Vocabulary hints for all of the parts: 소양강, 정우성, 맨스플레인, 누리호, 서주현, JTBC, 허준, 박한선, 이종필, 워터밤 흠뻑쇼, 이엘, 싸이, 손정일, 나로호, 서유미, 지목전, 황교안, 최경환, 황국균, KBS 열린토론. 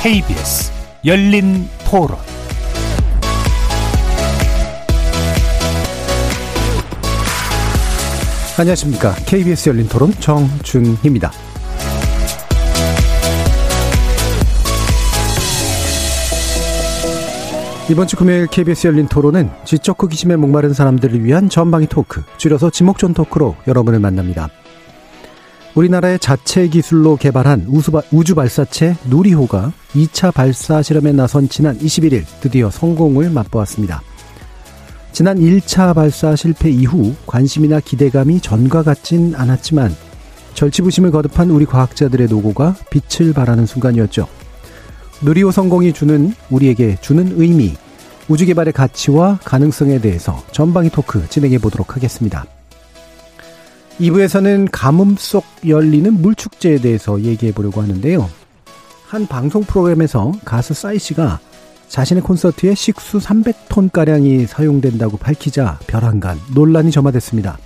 KBS 열린토론 안녕하십니까. KBS 열린토론 정준희입니다. 이번 주 금요일 KBS 열린토론은 지적 호기심에 목마른 사람들을 위한 전방위 토크, 줄여서 지목전 토크로 여러분을 만납니다. 우리나라의 자체 기술로 개발한 우주 발사체 누리호가 2차 발사 실험에 나선 지난 21일 드디어 성공을 맛보았습니다. 지난 1차 발사 실패 이후 관심이나 기대감이 전과 같진 않았지만 절치부심을 거듭한 우리 과학자들의 노고가 빛을 발하는 순간이었죠. 누리호 성공이 우리에게 주는 의미, 우주 개발의 가치와 가능성에 대해서 전방위 토크 진행해 보도록 하겠습니다. 2부에서는 가뭄 속 열리는 물축제에 대해서 얘기해 보려고 하는데요. 한 방송 프로그램에서 가수 싸이 씨가 자신의 콘서트에 식수 300톤가량이 사용된다고 밝히자 별안간 논란이 점화됐습니다.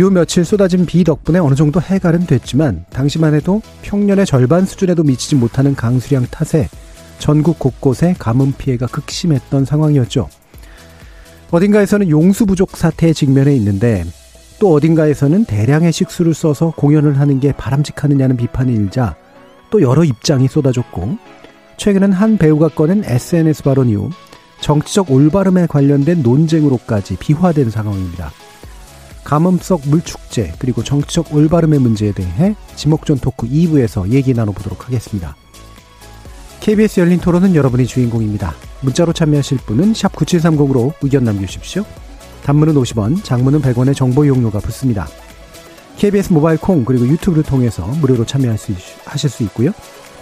요 며칠 쏟아진 비 덕분에 어느 정도 해갈은 됐지만 당시만 해도 평년의 절반 수준에도 미치지 못하는 강수량 탓에 전국 곳곳에 가뭄 피해가 극심했던 상황이었죠. 어딘가에서는 용수 부족 사태에 직면해 있는데 또 어딘가에서는 대량의 식수를 써서 공연을 하는 게 바람직하느냐는 비판이 일자 또 여러 입장이 쏟아졌고 최근엔 한 배우가 꺼낸 SNS 발언 이후 정치적 올바름에 관련된 논쟁으로까지 비화된 상황입니다. 가뭄 속 물축제 그리고 정치적 올바름의 문제에 대해 지목전 토크 2부에서 얘기 나눠보도록 하겠습니다. KBS 열린토론은 여러분이 주인공입니다. 문자로 참여하실 분은 샵 9730으로 의견 남겨주십시오. 단문은 50원, 장문은 100원의 정보 이용료가 붙습니다. KBS 모바일 콩 그리고 유튜브를 통해서 무료로 참여하실 수 있고요.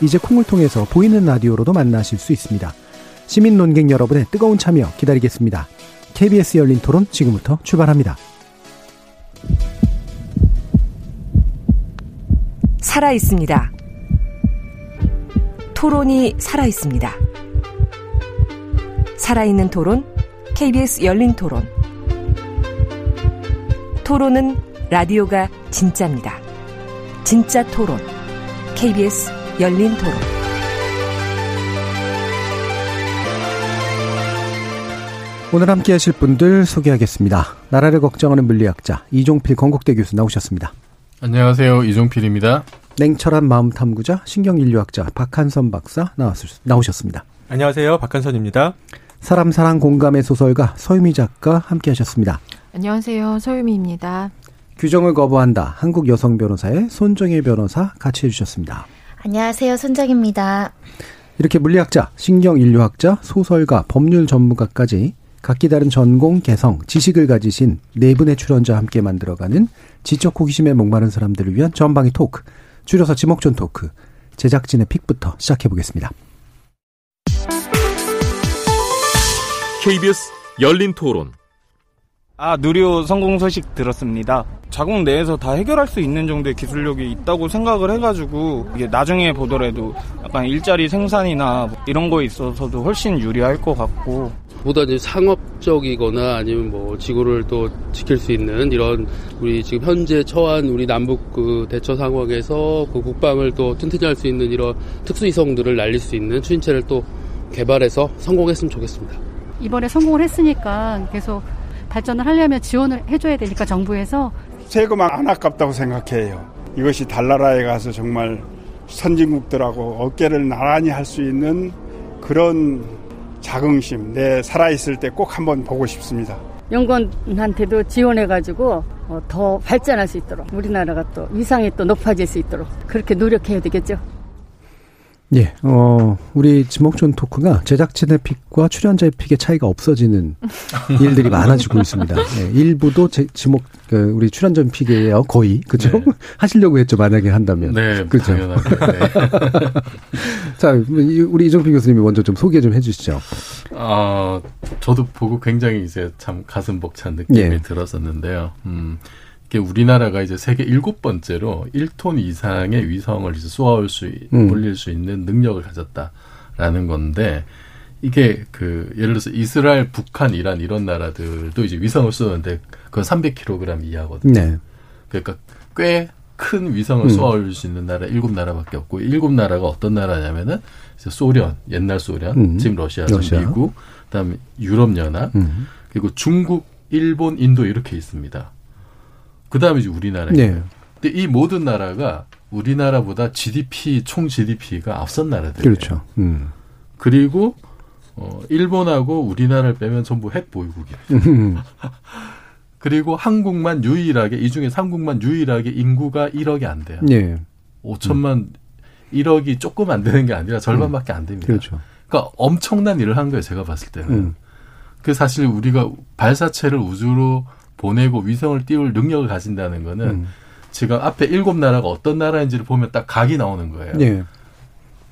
이제 콩을 통해서 보이는 라디오로도 만나실 수 있습니다. 시민 논객 여러분의 뜨거운 참여 기다리겠습니다. KBS 열린 토론 지금부터 출발합니다. 살아있습니다. 토론이 살아있습니다. 살아있는 토론, KBS 열린 토론. 토론은 라디오가 진짜입니다. 진짜 토론. KBS 열린 토론. 오늘 함께 하실 분들 소개하겠습니다. 나라를 걱정하는 물리학자 이종필 건국대 교수 나오셨습니다. 안녕하세요. 이종필입니다. 냉철한 마음 탐구자 신경인류학자 박한선 박사 나오셨습니다. 안녕하세요. 박한선입니다. 사람 사랑 공감의 소설가 서유미 작가 함께 하셨습니다. 안녕하세요. 서유미입니다. 규정을 거부한다. 한국 여성 변호사의 손정일 변호사 같이 해주셨습니다. 안녕하세요. 손정입니다. 이렇게 물리학자, 신경인류학자, 소설가, 법률 전문가까지 각기 다른 전공, 개성, 지식을 가지신 네 분의 출연자와 함께 만들어가는 지적 호기심에 목마른 사람들을 위한 전방위 토크, 줄여서 지목전 토크, 제작진의 픽부터 시작해보겠습니다. KBS 열린토론 누리호 성공 소식 들었습니다. 자국 내에서 다 해결할 수 있는 정도의 기술력이 있다고 생각을 해가지고 이게 나중에 보더라도 약간 일자리 생산이나 이런 거에 있어서도 훨씬 유리할 것 같고 보다 이제 상업적이거나 아니면 뭐 지구를 또 지킬 수 있는 이런 우리 지금 현재 처한 우리 남북 그 대처 상황에서 그 국방을 또 튼튼히 할 수 있는 이런 특수이성들을 날릴 수 있는 추진체를 또 개발해서 성공했으면 좋겠습니다. 이번에 성공을 했으니까 계속 발전을 하려면 지원을 해줘야 되니까 정부에서. 세금은 안 아깝다고 생각해요. 이것이 달나라에 가서 정말 선진국들하고 어깨를 나란히 할 수 있는 그런 자긍심, 내 살아있을 때 꼭 한번 보고 싶습니다. 연구원한테도 지원해가지고 더 발전할 수 있도록 우리나라가 또 위상이 또 높아질 수 있도록 그렇게 노력해야 되겠죠. 예, 우리 지목전 토크가 제작진의 픽과 출연자의 픽의 차이가 없어지는 일들이 많아지고 있습니다. 예, 일부도 우리 출연자 픽이에요, 거의. 그죠? 네. 하시려고 했죠, 만약에 한다면. 네, 그죠? 당연하죠. 네. 자, 우리 이종필 교수님이 먼저 좀 소개 좀 해주시죠. 저도 보고 굉장히 이제 참 가슴 벅찬 느낌이 들었었는데요. 우리나라가 이제 세계 7번째로 1톤 이상의 위성을 이제 쏘아올 수, 올릴 수 있는 능력을 가졌다라는 건데, 이게 예를 들어서 이스라엘, 북한, 이란 이런 나라들도 이제 위성을 쏘는데, 그건 300kg 이하거든요. 네. 그러니까 꽤 큰 위성을 쏘아올릴 수 있는 나라 7나라밖에 없고, 7나라가 어떤 나라냐면은 소련, 옛날 소련, 지금 러시아, 미국, 그다음에 유럽연합, 그리고 중국, 일본, 인도 이렇게 있습니다. 그다음에 이제 우리나라예요. 네. 근데 이 모든 나라가 우리나라보다 GDP, 총 GDP가 앞선 나라들이에요. 그렇죠. 그리고 일본하고 우리나라를 빼면 전부 핵보유국이에요. 그리고 한국만 유일하게, 이 중에 한국만 유일하게 인구가 1억이 안 돼요. 예. 5천만, 1억이 조금 안 되는 게 아니라 절반밖에 안 됩니다. 그렇죠. 그러니까 엄청난 일을 한 거예요, 제가 봤을 때는. 그 사실 우리가 발사체를 우주로 보내고 위성을 띄울 능력을 가진다는 거는 지금 앞에 7나라가 어떤 나라인지를 보면 딱 각이 나오는 거예요. 예.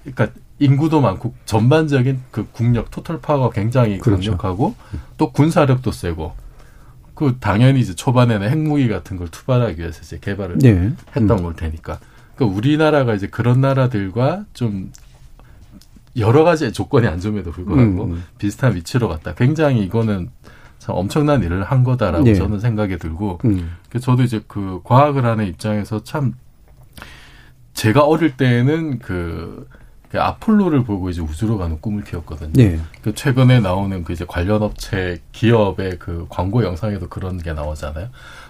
그러니까 인구도 많고 전반적인 그 국력, 토탈 파워가 굉장히 그렇죠. 강력하고 또 군사력도 세고 그 당연히 이제 초반에는 핵무기 같은 걸 투발하기 위해서 이제 개발을 네. 했던 걸 테니까. 그러니까 우리나라가 이제 그런 나라들과 좀 여러 가지 조건이 안 좋음에도 불구하고 비슷한 위치로 갔다. 굉장히 이거는 참 엄청난 일을 한 거다라고 네. 저는 생각이 들고. 저도 이제 그 과학을 하는 입장에서 참 제가 어릴 때는 그 아폴로를 보고 이제 우주로 가는 꿈을 키웠거든요. 네. 그 최근에 나오는 그 이제 관련 업체 기업의 그 광고 영상에도 그런 게 나오잖아요.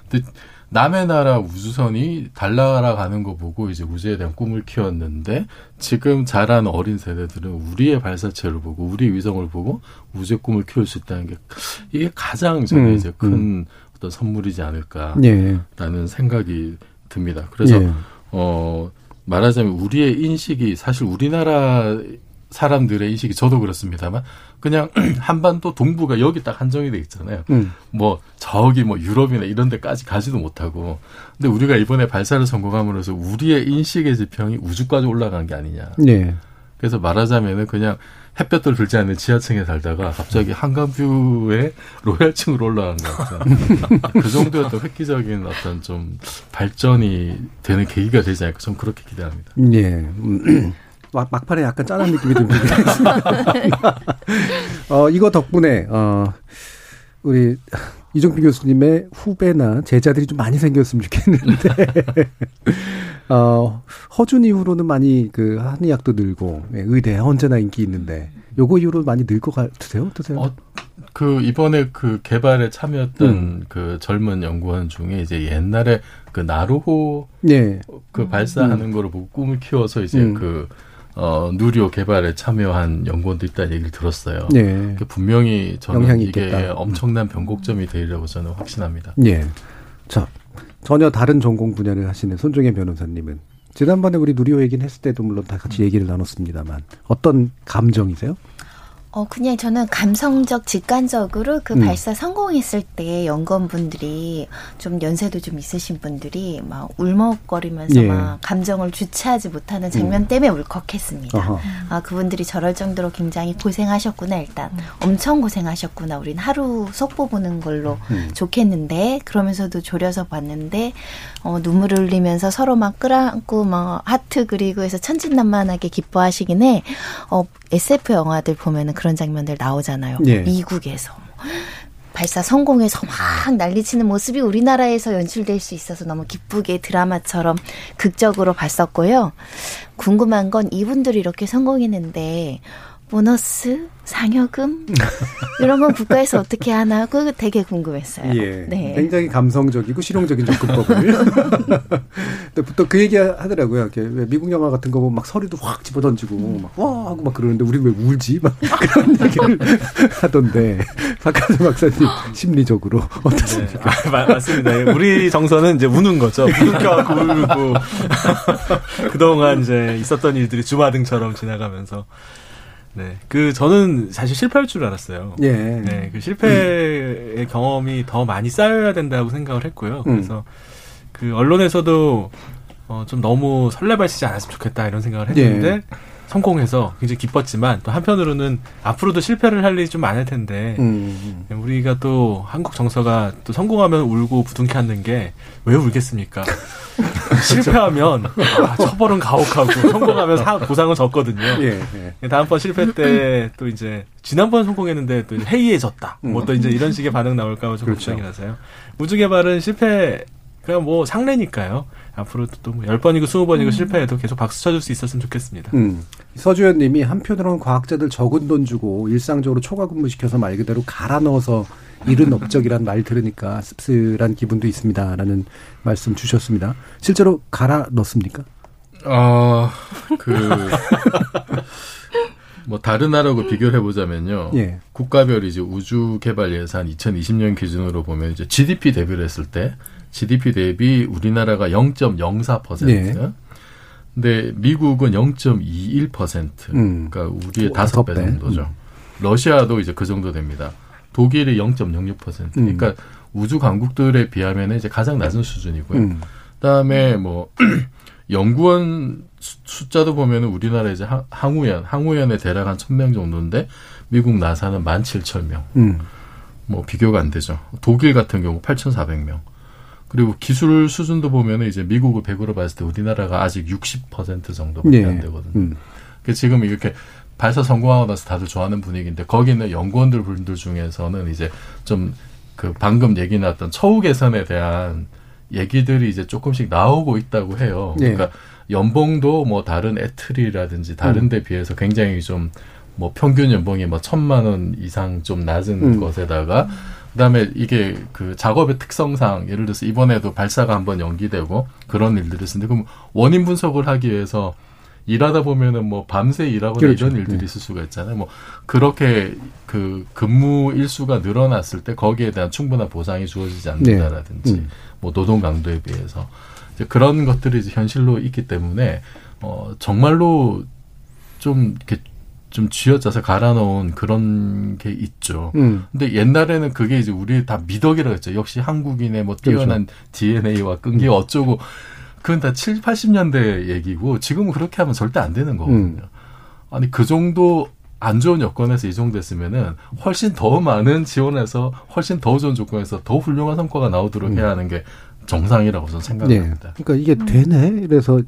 근데 남의 나라 우주선이 달나라 가는 거 보고 이제 우주에 대한 꿈을 키웠는데 지금 자란 어린 세대들은 우리의 발사체를 보고 우리 위성을 보고 우주의 꿈을 키울 수 있다는 게 이게 가장 저는 이제 큰 어떤 선물이지 않을까라는 네. 생각이 듭니다. 그래서 네. 말하자면 우리의 인식이 사실 우리나라 사람들의 인식이 저도 그렇습니다만 그냥 한반도 동부가 여기 딱 한정이 돼 있잖아요. 뭐 저기 뭐 유럽이나 이런 데까지 가지도 못하고 근데 우리가 이번에 발사를 성공함으로써 우리의 인식의 지평이 우주까지 올라간 게 아니냐. 네. 그래서 말하자면은 그냥 햇볕도 들지 않는 지하층에 살다가 갑자기 한강뷰의 로얄층으로 올라간 것 같아요. 그 정도였던 획기적인 어떤 좀 발전이 되는 계기가 되지 않을까 저는 그렇게 기대합니다. 네. 막판에 약간 짠한 느낌이 듭니다. 이거 덕분에 우리 이종필 교수님의 후배나 제자들이 좀 많이 생겼으면 좋겠는데 허준 이후로는 많이 그 한의학도 늘고 의대 언제나 인기 있는데 요거 이후로 많이 늘 것 같으세요? 어떠세요? 그 이번에 그 개발에 참여했던 그 젊은 연구원 중에 이제 옛날에 그 나로호 네. 그 발사하는 거를 보고 꿈을 키워서 이제 누리호 개발에 참여한 연구원도 있다는 얘기를 들었어요. 네. 분명히 저는 이게 있겠다. 엄청난 변곡점이 되리라고 저는 확신합니다. 네. 자, 전혀 다른 전공 분야를 하시는 손정일 변호사님은 지난번에 우리 누리호 얘기는 했을 때도 물론 다 같이 얘기를 나눴습니다만 어떤 감정이세요? 그냥 저는 감성적, 직관적으로 그 발사 성공했을 때 연구원분들이 좀 연세도 좀 있으신 분들이 막 울먹거리면서 예. 막 감정을 주체하지 못하는 장면 때문에 울컥했습니다. 어허. 아, 그분들이 저럴 정도로 굉장히 고생하셨구나, 일단. 엄청 고생하셨구나. 우린 하루 속보 보는 걸로 좋겠는데, 그러면서도 졸여서 봤는데, 눈물을 흘리면서 서로 막 끌어안고 막 하트 그리고 해서 천진난만하게 기뻐하시긴 해. SF 영화들 보면은 그런 장면들 나오잖아요. 예. 미국에서 발사 성공해서 막 난리치는 모습이 우리나라에서 연출될 수 있어서 너무 기쁘게 드라마처럼 극적으로 봤었고요. 궁금한 건 이분들이 이렇게 성공했는데 보너스, 상여금 이런 건 국가에서 어떻게 하나 그 되게 궁금했어요. 예. 네. 굉장히 감성적이고 실용적인 접근법을 또 그 얘기 하더라고요. 이렇게 미국 영화 같은 거 보면 막 서리도 확 집어던지고 막 와 하고 막 그러는데 우리 왜 울지? 막 그런 얘기를 하던데 박한선 박사님 심리적으로 어떻습니까? 네. 아, 맞습니다. 우리 정서는 이제 우는 거죠. 부둥켜 울고 그동안 이제 있었던 일들이 주마등처럼 지나가면서. 네, 저는 사실 실패할 줄 알았어요. 예. 네, 그 실패의 경험이 더 많이 쌓여야 된다고 생각을 했고요. 그래서 그 언론에서도 좀 너무 설레발치지 않았으면 좋겠다 이런 생각을 했는데 예. 성공해서 굉장히 기뻤지만 또 한편으로는 앞으로도 실패를 할 일이 좀 많을 텐데 우리가 또 한국 정서가 또 성공하면 울고 부둥켜안는 게 왜 울겠습니까? 실패하면 처벌은 가혹하고 성공하면 보상은 적거든요. 예, 예. 다음번 실패 때 또 이제 지난번 성공했는데 또 해이해졌다. 뭐 또 이제 이런 식의 반응 나올까 봐 좀 걱정이 나서요. 우주개발은 실패 그냥 뭐 상례니까요. 앞으로도 또 10번이고 20번이고 실패해도 계속 박수 쳐줄 수 있었으면 좋겠습니다. 서주현 님이 한편으로는 과학자들 적은 돈 주고 일상적으로 초과 근무시켜서 말 그대로 갈아 넣어서 이른 업적이란 말 들으니까 씁쓸한 기분도 있습니다. 라는 말씀 주셨습니다. 실제로 갈아 넣습니까? 뭐 다른 나라하고 비교를 해보자면요. 예. 국가별 이제 우주개발 예산 2020년 기준으로 보면 이제 GDP 대비를 했을 때 GDP 대비 우리나라가 0.04%. 네. 근데 미국은 0.21%. 그러니까 우리의 5배 정도죠. 러시아도 이제 그 정도 됩니다. 독일이 0.06%. 그러니까 우주 강국들에 비하면 이제 가장 낮은 수준이고요. 그다음에 뭐 연구원 숫자도 보면은 우리나라 이제 항우연에 대략 한 1,000명 정도인데 미국 나사는 17,000명. 뭐 비교가 안 되죠. 독일 같은 경우 8,400명. 그리고 기술 수준도 보면은 이제 미국을 100으로 봤을 때 우리나라가 아직 60% 정도밖에 안 되거든요. 그러니까 지금 이렇게 발사 성공하고 나서 다들 좋아하는 분위기인데 거기 있는 연구원들 중에서는 이제 좀 그 방금 얘기 나왔던 처우 개선에 대한 얘기들이 이제 조금씩 나오고 있다고 해요. 그러니까 연봉도 뭐 다른 애틀이라든지 다른 데 비해서 굉장히 좀 뭐 평균 연봉이 뭐 1,000만 원 이상 좀 낮은 것에다가 그다음에 이게 그 작업의 특성상 예를 들어서 이번에도 발사가 한번 연기되고 그런 일들이 있었는데 그럼 원인 분석을 하기 위해서 일하다 보면은 뭐 밤새 일하거나 그렇죠. 이런 일들이 있을 수가 있잖아요. 뭐 그렇게 그 근무 일수가 늘어났을 때 거기에 대한 충분한 보상이 주어지지 않는다라든지 뭐 노동 강도에 비해서 이제 그런 것들이 이제 현실로 있기 때문에 정말로 좀 이렇게 좀 쥐어짜서 갈아 넣은 그런 게 있죠. 근데 옛날에는 그게 이제 우리 다 미덕이라고 했죠. 역시 한국인의 뭐 뛰어난 DNA와 끈기 어쩌고 그건 다 70, 80년대 얘기고 지금은 그렇게 하면 절대 안 되는 거거든요. 아니 그 정도 안 좋은 여건에서 이 정도 됐으면은 훨씬 더 많은 지원에서 훨씬 더 좋은 조건에서 더 훌륭한 성과가 나오도록 해야 하는 게 정상이라고 저는 생각합니다. 그러니까 이게 되네? 그래서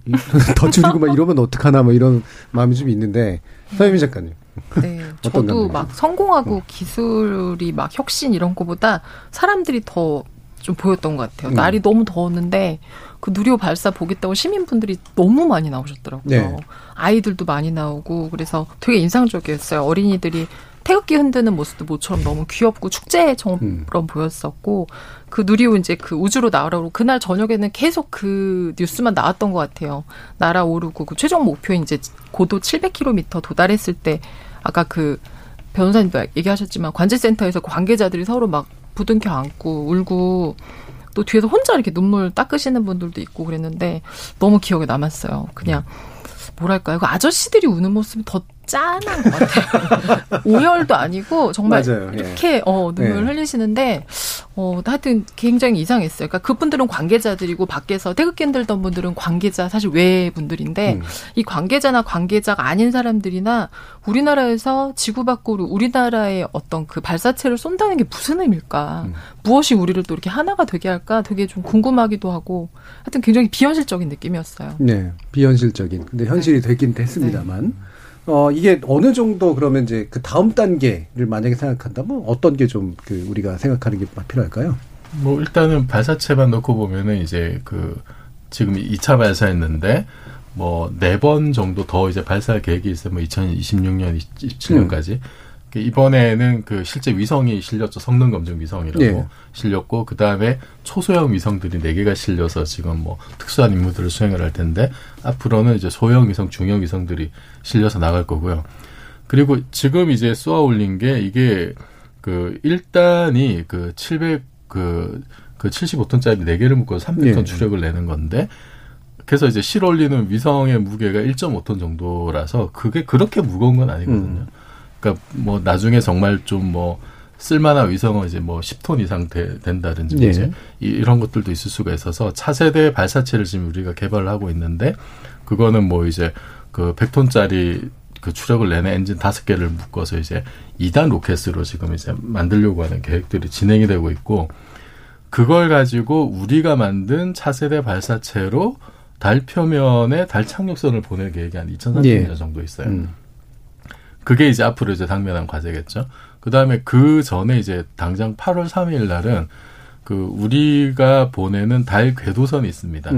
더 줄이고 막 이러면 어떡하나 뭐 이런 마음이 좀 있는데 서유미 작가님. 네, 저도 막 성공하고 기술이 막 혁신 이런 거보다 사람들이 더 좀 보였던 것 같아요. 날이 너무 더웠는데 그 누리호 발사 보겠다고 시민분들이 너무 많이 나오셨더라고요. 네. 아이들도 많이 나오고 그래서 되게 인상적이었어요. 어린이들이 태극기 흔드는 모습도 모처럼 너무 귀엽고 축제처럼 보였었고 그 누리호 이제 그 우주로 날아오르고 그날 저녁에는 계속 그 뉴스만 나왔던 것 같아요. 날아오르고 그 최종 목표 이제 고도 700km 도달했을 때 아까 그 변호사님도 얘기하셨지만 관제센터에서 관계자들이 서로 막 부둥켜 안고 울고 또 뒤에서 혼자 이렇게 눈물 닦으시는 분들도 있고 그랬는데 너무 기억에 남았어요. 그냥 뭐랄까요? 그 아저씨들이 우는 모습이 더 짠한 것 같아요. 오열도 아니고 정말 맞아요. 이렇게 눈물 흘리시는데 하여튼 굉장히 이상했어요. 그러니까 그분들은 관계자들이고 밖에서 태극기 흔들던 분들은 관계자 사실 외 분들인데 이 관계자나 관계자가 아닌 사람들이나 우리나라에서 지구 밖으로 우리나라의 어떤 그 발사체를 쏜다는 게 무슨 의미일까? 무엇이 우리를 또 이렇게 하나가 되게 할까? 되게 좀 궁금하기도 하고 하여튼 굉장히 비현실적인 느낌이었어요. 네, 비현실적인. 근데 현실이 되긴 됐습니다만. 네. 이게 어느 정도 그러면 이제 그 다음 단계를 만약에 생각한다면 어떤 게 좀 그 우리가 생각하는 게 필요할까요? 뭐 일단은 발사체만 놓고 보면은 이제 그 지금 2차 발사했는데 뭐 4번 정도 더 이제 발사 계획이 있어요. 뭐 2026년, 27년까지. 이번에는 그 실제 위성이 실렸죠. 성능 검증 위성이라고 실렸고 그다음에 초소형 위성들이 4개가 실려서 지금 뭐 특수한 임무들을 수행을 할 텐데 앞으로는 이제 소형 위성, 중형 위성들이 실려서 나갈 거고요. 그리고 지금 이제 쏘아 올린 게 이게 그 1단이 그 75톤짜리 4개를 묶어서 300톤 추력을 내는 건데 그래서 이제 실어 올리는 위성의 무게가 1.5톤 정도라서 그게 그렇게 무거운 건 아니거든요. 그러니까 뭐 나중에 정말 좀 뭐 쓸만한 위성은 이제 뭐 10톤 이상 된다든지 이제 이런 것들도 있을 수가 있어서 차세대 발사체를 지금 우리가 개발을 하고 있는데 그거는 뭐 이제 그 100톤짜리 그 추력을 내는 엔진 5개를 묶어서 이제 2단 로켓으로 지금 이제 만들려고 하는 계획들이 진행이 되고 있고 그걸 가지고 우리가 만든 차세대 발사체로 달 표면에 달 착륙선을 보낼 계획이 한 2030년 정도 있어요. 그게 이제 앞으로 이제 당면한 과제겠죠. 그 다음에 그 전에 이제 당장 8월 3일 날은 그 우리가 보내는 달 궤도선이 있습니다.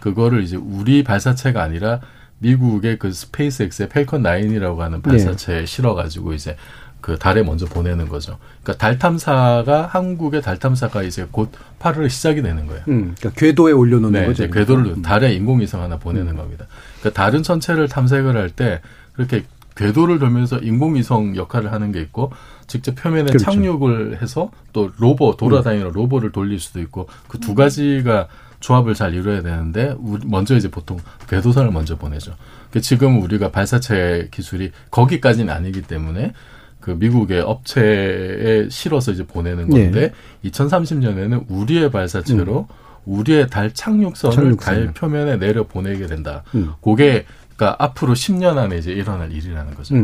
그거를 이제 우리 발사체가 아니라 미국의 그 스페이스X의 펠컨 9이라고 하는 발사체에 실어가지고 이제 그 달에 먼저 보내는 거죠. 그러니까 달 탐사가 한국의 달 탐사가 이제 곧 8월에 시작이 되는 거예요. 그러니까 궤도에 올려놓는 거죠. 이제 궤도를 달에 인공위성 하나 보내는 겁니다. 그러니까 다른 천체를 탐색을 할 때 그렇게 궤도를 돌면서 인공위성 역할을 하는 게 있고 직접 표면에 착륙을 해서 또 로버 돌아다니는 로버를 돌릴 수도 있고 그 두 가지가 조합을 잘 이루어야 되는데 먼저 이제 보통 궤도선을 먼저 보내죠. 그러니까 지금 우리가 발사체 기술이 거기까지는 아니기 때문에 그 미국의 업체에 실어서 이제 보내는 건데 2030년에는 우리의 발사체로 우리의 달 착륙선을 달 표면에 내려 보내게 된다. 그게 그러니까 앞으로 10년 안에 이제 일어날 일이라는 거죠.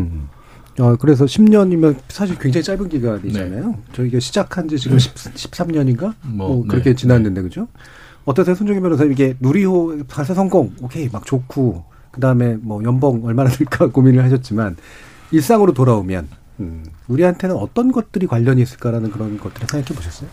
그래서 10년이면 사실 굉장히 짧은 기간이잖아요. 저희가 시작한 지 지금 13년인가? 그렇게 지났는데 그죠? 어떠세요, 손정일 변호사님? 이게 누리호 발사 성공, 오케이, 막 좋고 그 다음에 뭐 연봉 얼마나 들까 고민을 하셨지만 일상으로 돌아오면 우리한테는 어떤 것들이 관련이 있을까라는 그런 것들을 생각해 보셨어요?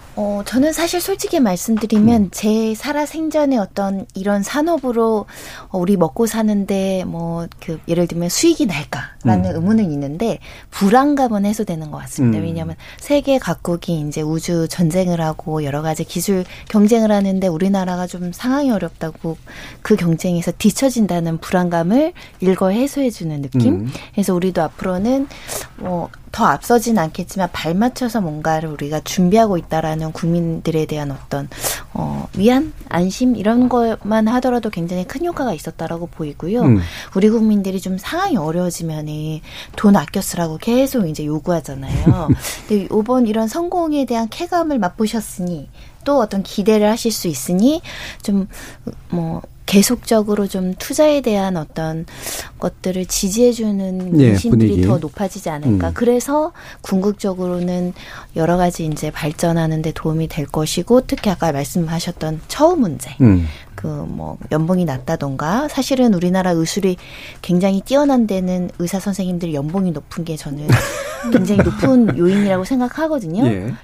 저는 사실 솔직히 말씀드리면 제 살아생전에 어떤 이런 산업으로 우리 먹고 사는데 뭐 그 예를 들면 수익이 날까라는 의문은 있는데 불안감은 해소되는 것 같습니다. 왜냐하면 세계 각국이 이제 우주 전쟁을 하고 여러 가지 기술 경쟁을 하는데 우리나라가 좀 상황이 어렵다고 그 경쟁에서 뒤처진다는 불안감을 일거 해소해 주는 느낌. 그래서 우리도 앞으로는 더 앞서진 않겠지만 발 맞춰서 뭔가를 우리가 준비하고 있다라는 국민들에 대한 어떤 위안, 안심 이런 것만 하더라도 굉장히 큰 효과가 있었다라고 보이고요. 우리 국민들이 좀 상황이 어려워지면은 돈 아껴 쓰라고 계속 이제 요구하잖아요. 근데 이번 이런 성공에 대한 쾌감을 맛보셨으니 또 어떤 기대를 하실 수 있으니 좀 계속적으로 좀 투자에 대한 어떤 것들을 지지해주는 민심들이 더 높아지지 않을까. 그래서 궁극적으로는 여러 가지 이제 발전하는 데 도움이 될 것이고 특히 아까 말씀하셨던 처우 문제. 연봉이 낮다던가 사실은 우리나라 의술이 굉장히 뛰어난 데는 의사 선생님들이 연봉이 높은 게 저는 굉장히 높은 요인이라고 생각하거든요.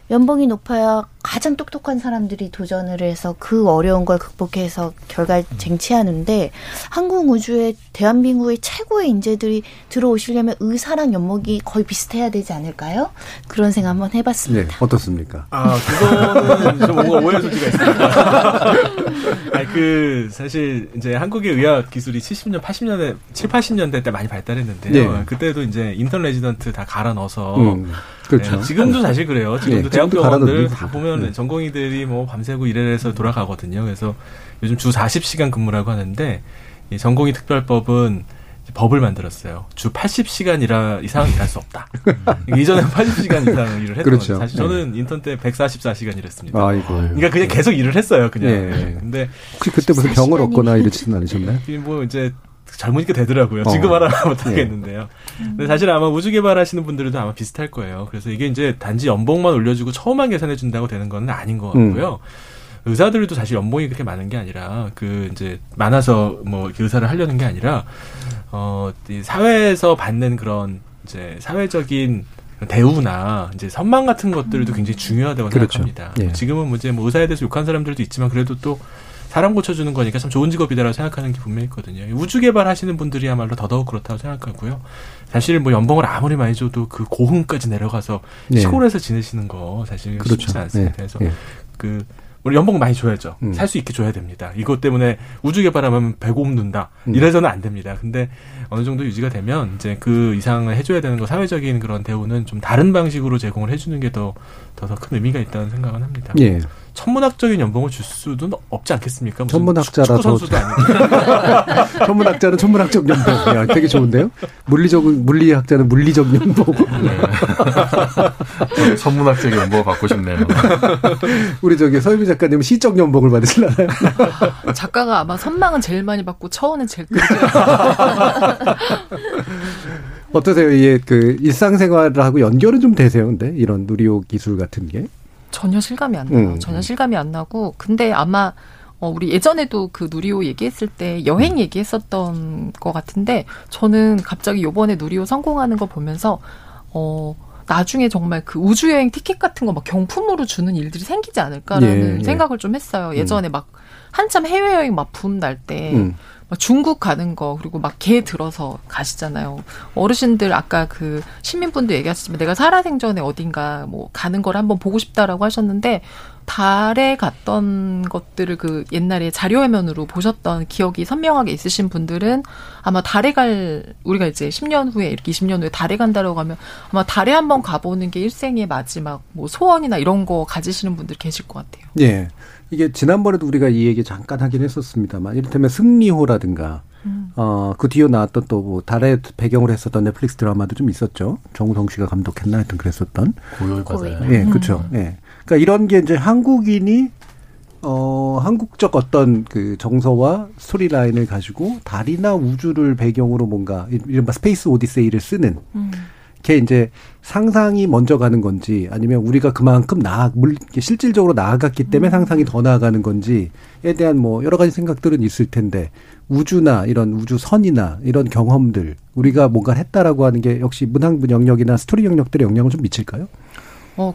연봉이 높아야 가장 똑똑한 사람들이 도전을 해서 그 어려운 걸 극복해서 결과를 쟁취하는데 한국 우주에 대한민국의 최고의 인재들이 들어오시려면 의사랑 연봉이 거의 비슷해야 되지 않을까요? 그런 생각 한번 해봤습니다. 어떻습니까? 그거는 좀 뭔가 오해 소지가 있습니다. 사실 이제 한국의 의학 기술이 70, 80년대 때 많이 발달했는데요. 그때도 이제 인턴 레지던트 다 갈아 넣어서 그렇죠. 지금도 사실 그래요. 지금도 대학병원들 다 보면 전공의들이 뭐 밤새고 이래서 돌아가거든요. 그래서 요즘 주 40시간 근무라고 하는데 이 전공의 특별법은 법을 만들었어요. 주 80시간 이상 일할 수 없다. 이전에 80시간 이상 일을 했던 거죠. 사실 저는 인턴 때 144시간 일했습니다. 그러니까 그냥 계속 일을 했어요. 그냥. 근데 혹시 그때 무슨 병을 얻거나 이러지는 않으셨나요? 이제 젊으니까 되더라고요. 지금 알아 못하겠는데요. 근데 사실 아마 우주 개발하시는 분들도 아마 비슷할 거예요. 그래서 이게 이제 단지 연봉만 올려주고 처음만 계산해 준다고 되는 건 아닌 것 같고요. 의사들도 사실 연봉이 그렇게 많은 게 아니라 많아서 의사를 하려는 게 아니라 이 사회에서 받는 그런 이제 사회적인 대우나 이제 선망 같은 것들도 굉장히 중요하다고 생각합니다. 지금은 이제 의사에 대해서 욕한 사람들도 있지만 그래도 또 사람 고쳐주는 거니까 참 좋은 직업이다라고 생각하는 게 분명히 있거든요. 우주 개발하시는 분들이야말로 더더욱 그렇다고 생각하고요. 사실 연봉을 아무리 많이 줘도 그 고흥까지 내려가서 시골에서 지내시는 거 사실 쉽지 않습니다. 그래서 우리 연봉 많이 줘야죠. 살 수 있게 줘야 됩니다. 이것 때문에 우주 개발하면 배고픈다. 이래서는 안 됩니다. 근데 어느 정도 유지가 되면 이제 그 이상을 해줘야 되는 거 사회적인 그런 대우는 좀 다른 방식으로 제공을 해주는 게 더 큰 의미가 있다는 생각은 합니다. 천문학적인 연봉을 줄 수는 없지 않겠습니까? 천문학자라서. 축구선수도 아니고. 천문학자는 천문학적 연봉. 야, 되게 좋은데요? 물리학자는 물리적 연봉. 천문학적 연봉을 받고 싶네요. 우리 서유미 작가님은 시적 연봉을 받으시려나요? 작가가 아마 선망은 제일 많이 받고 처우는 제일 크죠. 어떠세요? 이게 일상생활하고 연결은 좀 되세요? 근데 이런 누리호 기술 같은 게? 전혀 실감이 안 나요. 전혀 실감이 안 나고. 근데 아마 우리 예전에도 누리호 얘기했을 때 여행 얘기했었던 것 같은데 저는 갑자기 요번에 누리호 성공하는 거 보면서 나중에 정말 그 우주여행 티켓 같은 거 막 경품으로 주는 일들이 생기지 않을까라는 생각을 좀 했어요. 예전에 막 한참 해외여행 막 붐 날 때 막 중국 가는 거 그리고 막 개 들어서 가시잖아요. 어르신들 아까 그 시민분도 얘기하셨지만 내가 살아생전에 어딘가 뭐 가는 걸 한번 보고 싶다라고 하셨는데 달에 갔던 것들을 그 옛날에 자료화면으로 보셨던 기억이 선명하게 있으신 분들은 아마 달에 갈 우리가 이제 10년 후에 이렇게 20년 후에 달에 간다라고 하면 아마 달에 한번 가보는 게 일생의 마지막 뭐 소원이나 이런 거 가지시는 분들 계실 것 같아요. 예. 이게 지난번에도 우리가 이 얘기 잠깐 하긴 했었습니다만 이를테면 승리호라든가 그 뒤에 나왔던 또 뭐 달의 배경으로 했었던 넷플릭스 드라마도 좀 있었죠. 정우성 씨가 감독했나 하여튼 그랬었던. 고요가사요. 예, 그렇죠. 예. 그러니까 이런 게 이제 한국인이 한국적 어떤 그 정서와 스토리 라인을 가지고 달이나 우주를 배경으로 뭔가 이른바 스페이스 오디세이를 쓰는 게 이제 상상이 먼저 가는 건지 아니면 우리가 그만큼 실질적으로 나아갔기 때문에 상상이 더 나아가는 건지에 대한 뭐 여러 가지 생각들은 있을 텐데 우주나 이런 우주선이나 이런 경험들 우리가 뭔가 했다라고 하는 게 역시 문학 영역이나 스토리 영역들의 영향을 좀 미칠까요?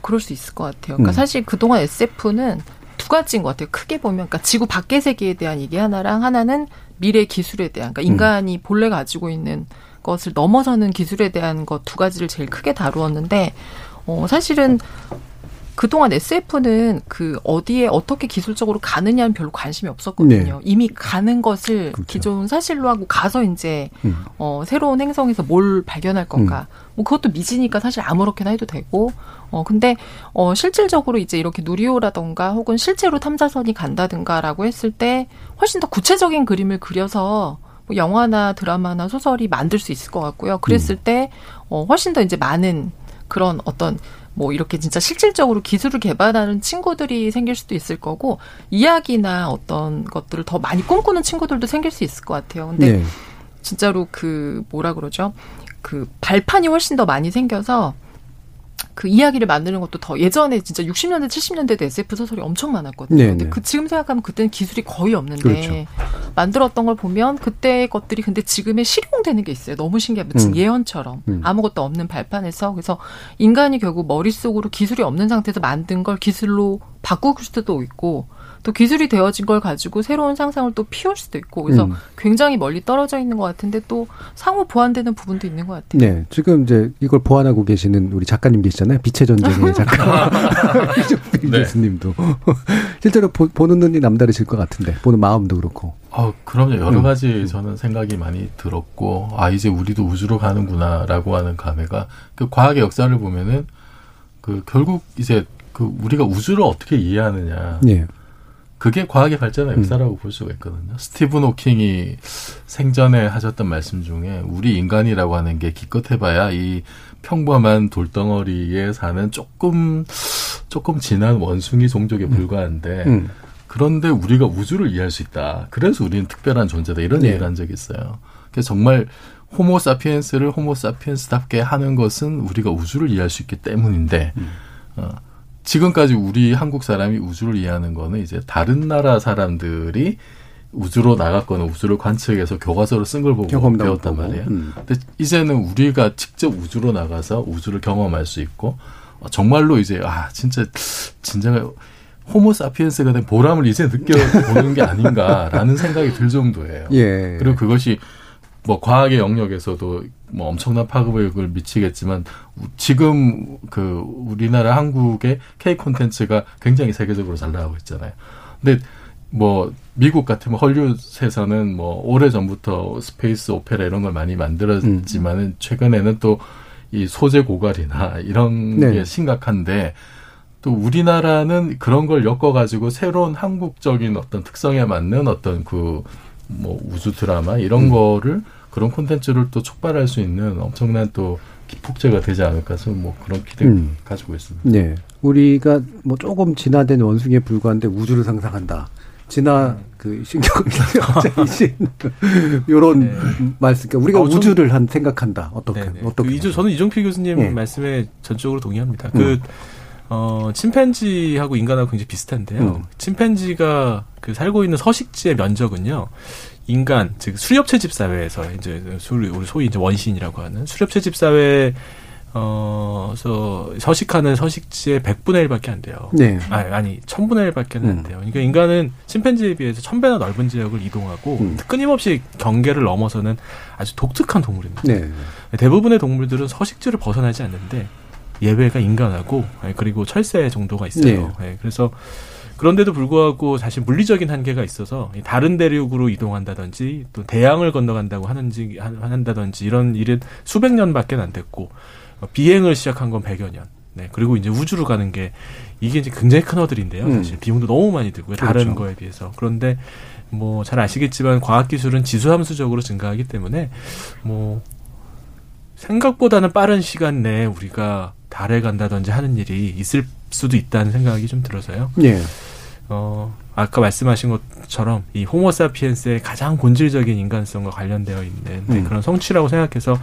그럴 수 있을 것 같아요. 그러니까 사실 그동안 SF는 두 가지인 것 같아요. 크게 보면 그러니까 지구 밖의 세계에 대한 이게 하나랑 하나는 미래 기술에 대한 그러니까 인간이 본래 가지고 있는 것을 넘어서는 기술에 대한 것 두 가지를 제일 크게 다루었는데 사실은 그동안 SF는 그 어디에 어떻게 기술적으로 가느냐는 별로 관심이 없었거든요. 네. 이미 가는 것을 그렇죠. 기존 사실로 하고 가서 이제 새로운 행성에서 뭘 발견할 건가. 뭐 그것도 미지니까 사실 아무렇게나 해도 되고. 근데 실질적으로 이제 이렇게 누리호라던가 혹은 실제로 탐사선이 간다든가라고 했을 때 훨씬 더 구체적인 그림을 그려서 뭐 영화나 드라마나 소설이 만들 수 있을 것 같고요. 그랬을 때 훨씬 더 이제 많은 그런 어떤 뭐 이렇게 진짜 실질적으로 기술을 개발하는 친구들이 생길 수도 있을 거고 이야기나 어떤 것들을 더 많이 꿈꾸는 친구들도 생길 수 있을 것 같아요. 근데 네. 진짜로 그 뭐라 그러죠? 그 발판이 훨씬 더 많이 생겨서 그 이야기를 만드는 것도 더 예전에 진짜 60년대 70년대도 SF 소설이 엄청 많았거든요. 네네. 근데 그 지금 생각하면 그때는 기술이 거의 없는데 그렇죠. 만들었던 걸 보면 그때의 것들이 근데 지금에 실용되는 게 있어요. 너무 신기합니다. 예언처럼 아무것도 없는 발판에서 그래서 인간이 결국 머릿속으로 기술이 없는 상태에서 만든 걸 기술로 바꾸실 수도 있고 또 기술이 되어진 걸 가지고 새로운 상상을 또 피울 수도 있고 그래서 굉장히 멀리 떨어져 있는 것 같은데 또 상호 보완되는 부분도 있는 것 같아요. 네, 지금 이제 이걸 보완하고 계시는 우리 작가님 계시잖아요. 빛의 전쟁의 작가 이종필 교수님도 실제로 보는 눈이 남다르실 것 같은데 보는 마음도 그렇고. 그럼요. 여러 가지 저는 생각이 많이 들었고 이제 우리도 우주로 가는구나라고 하는 감회가 그 과학의 역사를 보면은 그 결국 이제 그 우리가 우주를 어떻게 이해하느냐. 네. 그게 과학의 발전의 역사라고 볼 수가 있거든요. 스티븐 호킹이 생전에 하셨던 말씀 중에 우리 인간이라고 하는 게 기껏 해봐야 이 평범한 돌덩어리에 사는 조금 진한 원숭이 종족에 불과한데 그런데 우리가 우주를 이해할 수 있다. 그래서 우리는 특별한 존재다. 이런 얘기를 한 적이 있어요. 그래서 정말 호모사피엔스를 호모사피엔스답게 하는 것은 우리가 우주를 이해할 수 있기 때문인데 지금까지 우리 한국 사람이 우주를 이해하는 거는 이제 다른 나라 사람들이 우주로 나갔거나 우주를 관측해서 교과서로 쓴 걸 보고 배웠단 말이에요. 근데 이제는 우리가 직접 우주로 나가서 우주를 경험할 수 있고 정말로 이제 진짜 진정한 호모사피엔스가 된 보람을 이제 느껴보는 게 아닌가라는 생각이 들 정도예요. 예. 그리고 그것이 뭐 과학의 영역에서도 뭐 엄청난 파급력을 미치겠지만 지금 그 우리나라 한국의 K 콘텐츠가 굉장히 세계적으로 잘 나가고 있잖아요. 근데 뭐 미국 같으면 헐리우드에서는 뭐 오래전부터 스페이스 오페라 이런 걸 많이 만들었지만은 최근에는 또 이 소재 고갈이나 이런 게 심각한데 또 우리나라는 그런 걸 엮어 가지고 새로운 한국적인 어떤 특성에 맞는 어떤 그 뭐 우주 드라마 이런 거를 그런 콘텐츠를 또 촉발할 수 있는 엄청난 또 기폭제가 되지 않을까 해서 뭐 그런 기대를 가지고 있습니다. 네, 우리가 뭐 조금 진화된 원숭이에 불과한데 우주를 상상한다. 그 신경이신 이런 말씀. 그러니까 우리가 우주를 생각한다. 어떻게? 저는 이종필 교수님 말씀에 전적으로 동의합니다. 침팬지하고 인간하고 굉장히 비슷한데요. 침팬지가 그 살고 있는 서식지의 면적은요, 인간, 즉 수렵 채집 사회에서 이제 우리 소위 이제 원시인이라고 하는 수렵 채집 사회 서식하는 서식지의 100분의 1밖에 안 돼요. 네. 아니 1000분의 1밖에 안 돼요. 그러니까 인간은 침팬지에 비해서 1000배나 넓은 지역을 이동하고 끊임없이 경계를 넘어서는 아주 독특한 동물입니다. 네. 대부분의 동물들은 서식지를 벗어나지 않는데 예외가 인간하고 그리고 철새 정도가 있어요. 네. 네. 그래서 그런데도 불구하고 사실 물리적인 한계가 있어서 다른 대륙으로 이동한다든지 또 대양을 건너간다고 한다든지 이런 일은 수백 년밖에 안 됐고 비행을 시작한 건 100여 년. 네. 그리고 이제 우주로 가는 게 이게 이제 굉장히 큰 허들인데요. 사실 비용도 너무 많이 들고요. 다른 그렇죠. 거에 비해서. 그런데 뭐 잘 아시겠지만 과학 기술은 지수함수적으로 증가하기 때문에 뭐 생각보다는 빠른 시간 내에 우리가 달에 간다든지 하는 일이 있을 수도 있다는 생각이 좀 들어서요. 예. 아까 말씀하신 것처럼 이 호모사피엔스의 가장 본질적인 인간성과 관련되어 있는 그런 성취라고 생각해서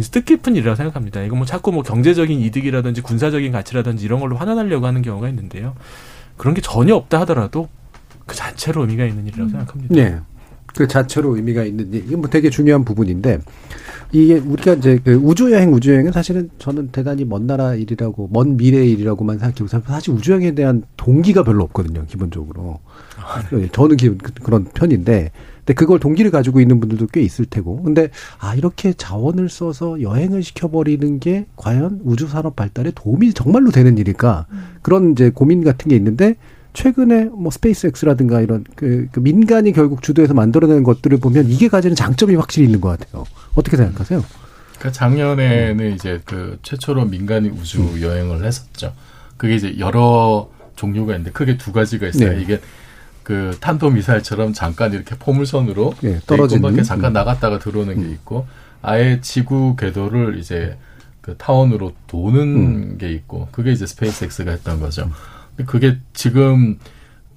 뜻깊은 일이라고 생각합니다. 이거 뭐 자꾸 뭐 경제적인 이득이라든지 군사적인 가치라든지 이런 걸로 환원하려고 하는 경우가 있는데요. 그런 게 전혀 없다 하더라도 그 자체로 의미가 있는 일이라고 생각합니다. 네. 그 자체로 의미가 있는 일. 이건 뭐 되게 중요한 부분인데 이게 우리가 이제 그 우주여행은 사실은 저는 대단히 먼 나라 일이라고 먼 미래의 일이라고만 생각하고 사실 우주여행에 대한 동기가 별로 없거든요. 기본적으로. 아, 네. 저는 그런 편인데 근데 그걸 동기를 가지고 있는 분들도 꽤 있을 테고. 근데 이렇게 자원을 써서 여행을 시켜버리는 게 과연 우주산업 발달에 도움이 정말로 되는 일일까? 그런 이제 고민 같은 게 있는데 최근에 뭐 스페이스X라든가 이런 그 민간이 결국 주도해서 만들어내는 것들을 보면 이게 가지는 장점이 확실히 있는 것 같아요. 어떻게 생각하세요? 그러니까 작년에는 이제 그 최초로 민간이 우주 여행을 했었죠. 그게 이제 여러 종류가 있는데 크게 두 가지가 있어요. 네. 이게 그 탄도 미사일처럼 잠깐 이렇게 포물선으로 네, 떨어지는 잠깐 나갔다가 들어오는 게 있고 아예 지구 궤도를 이제 그 타원으로 도는 게 있고 그게 이제 스페이스X가 했던 거죠. 그게 지금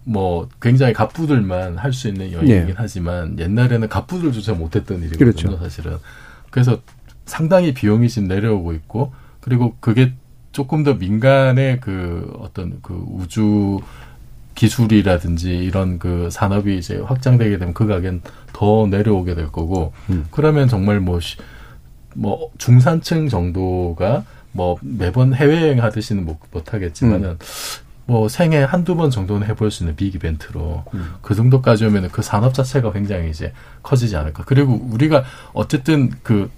뭐 굉장히 갑부들만 할 수 있는 여행이긴 네. 하지만 옛날에는 갑부들조차 못했던 일이거든요. 그렇죠. 사실은. 그래서 상당히 비용이 지금 내려오고 있고 그리고 그게 조금 더 민간의 그 어떤 그 우주 기술이라든지 이런 그 산업이 이제 확장되게 되면 그 가격은 더 내려오게 될 거고 그러면 정말 뭐 중산층 정도가 뭐 매번 해외여행 하듯이는 못 하겠지만은 뭐 생애 한두 번 정도는 해볼 수 있는 빅 이벤트로 그 정도까지 오면은 그 산업 자체가 굉장히 이제 커지지 않을까. 그리고 우리가 어쨌든 그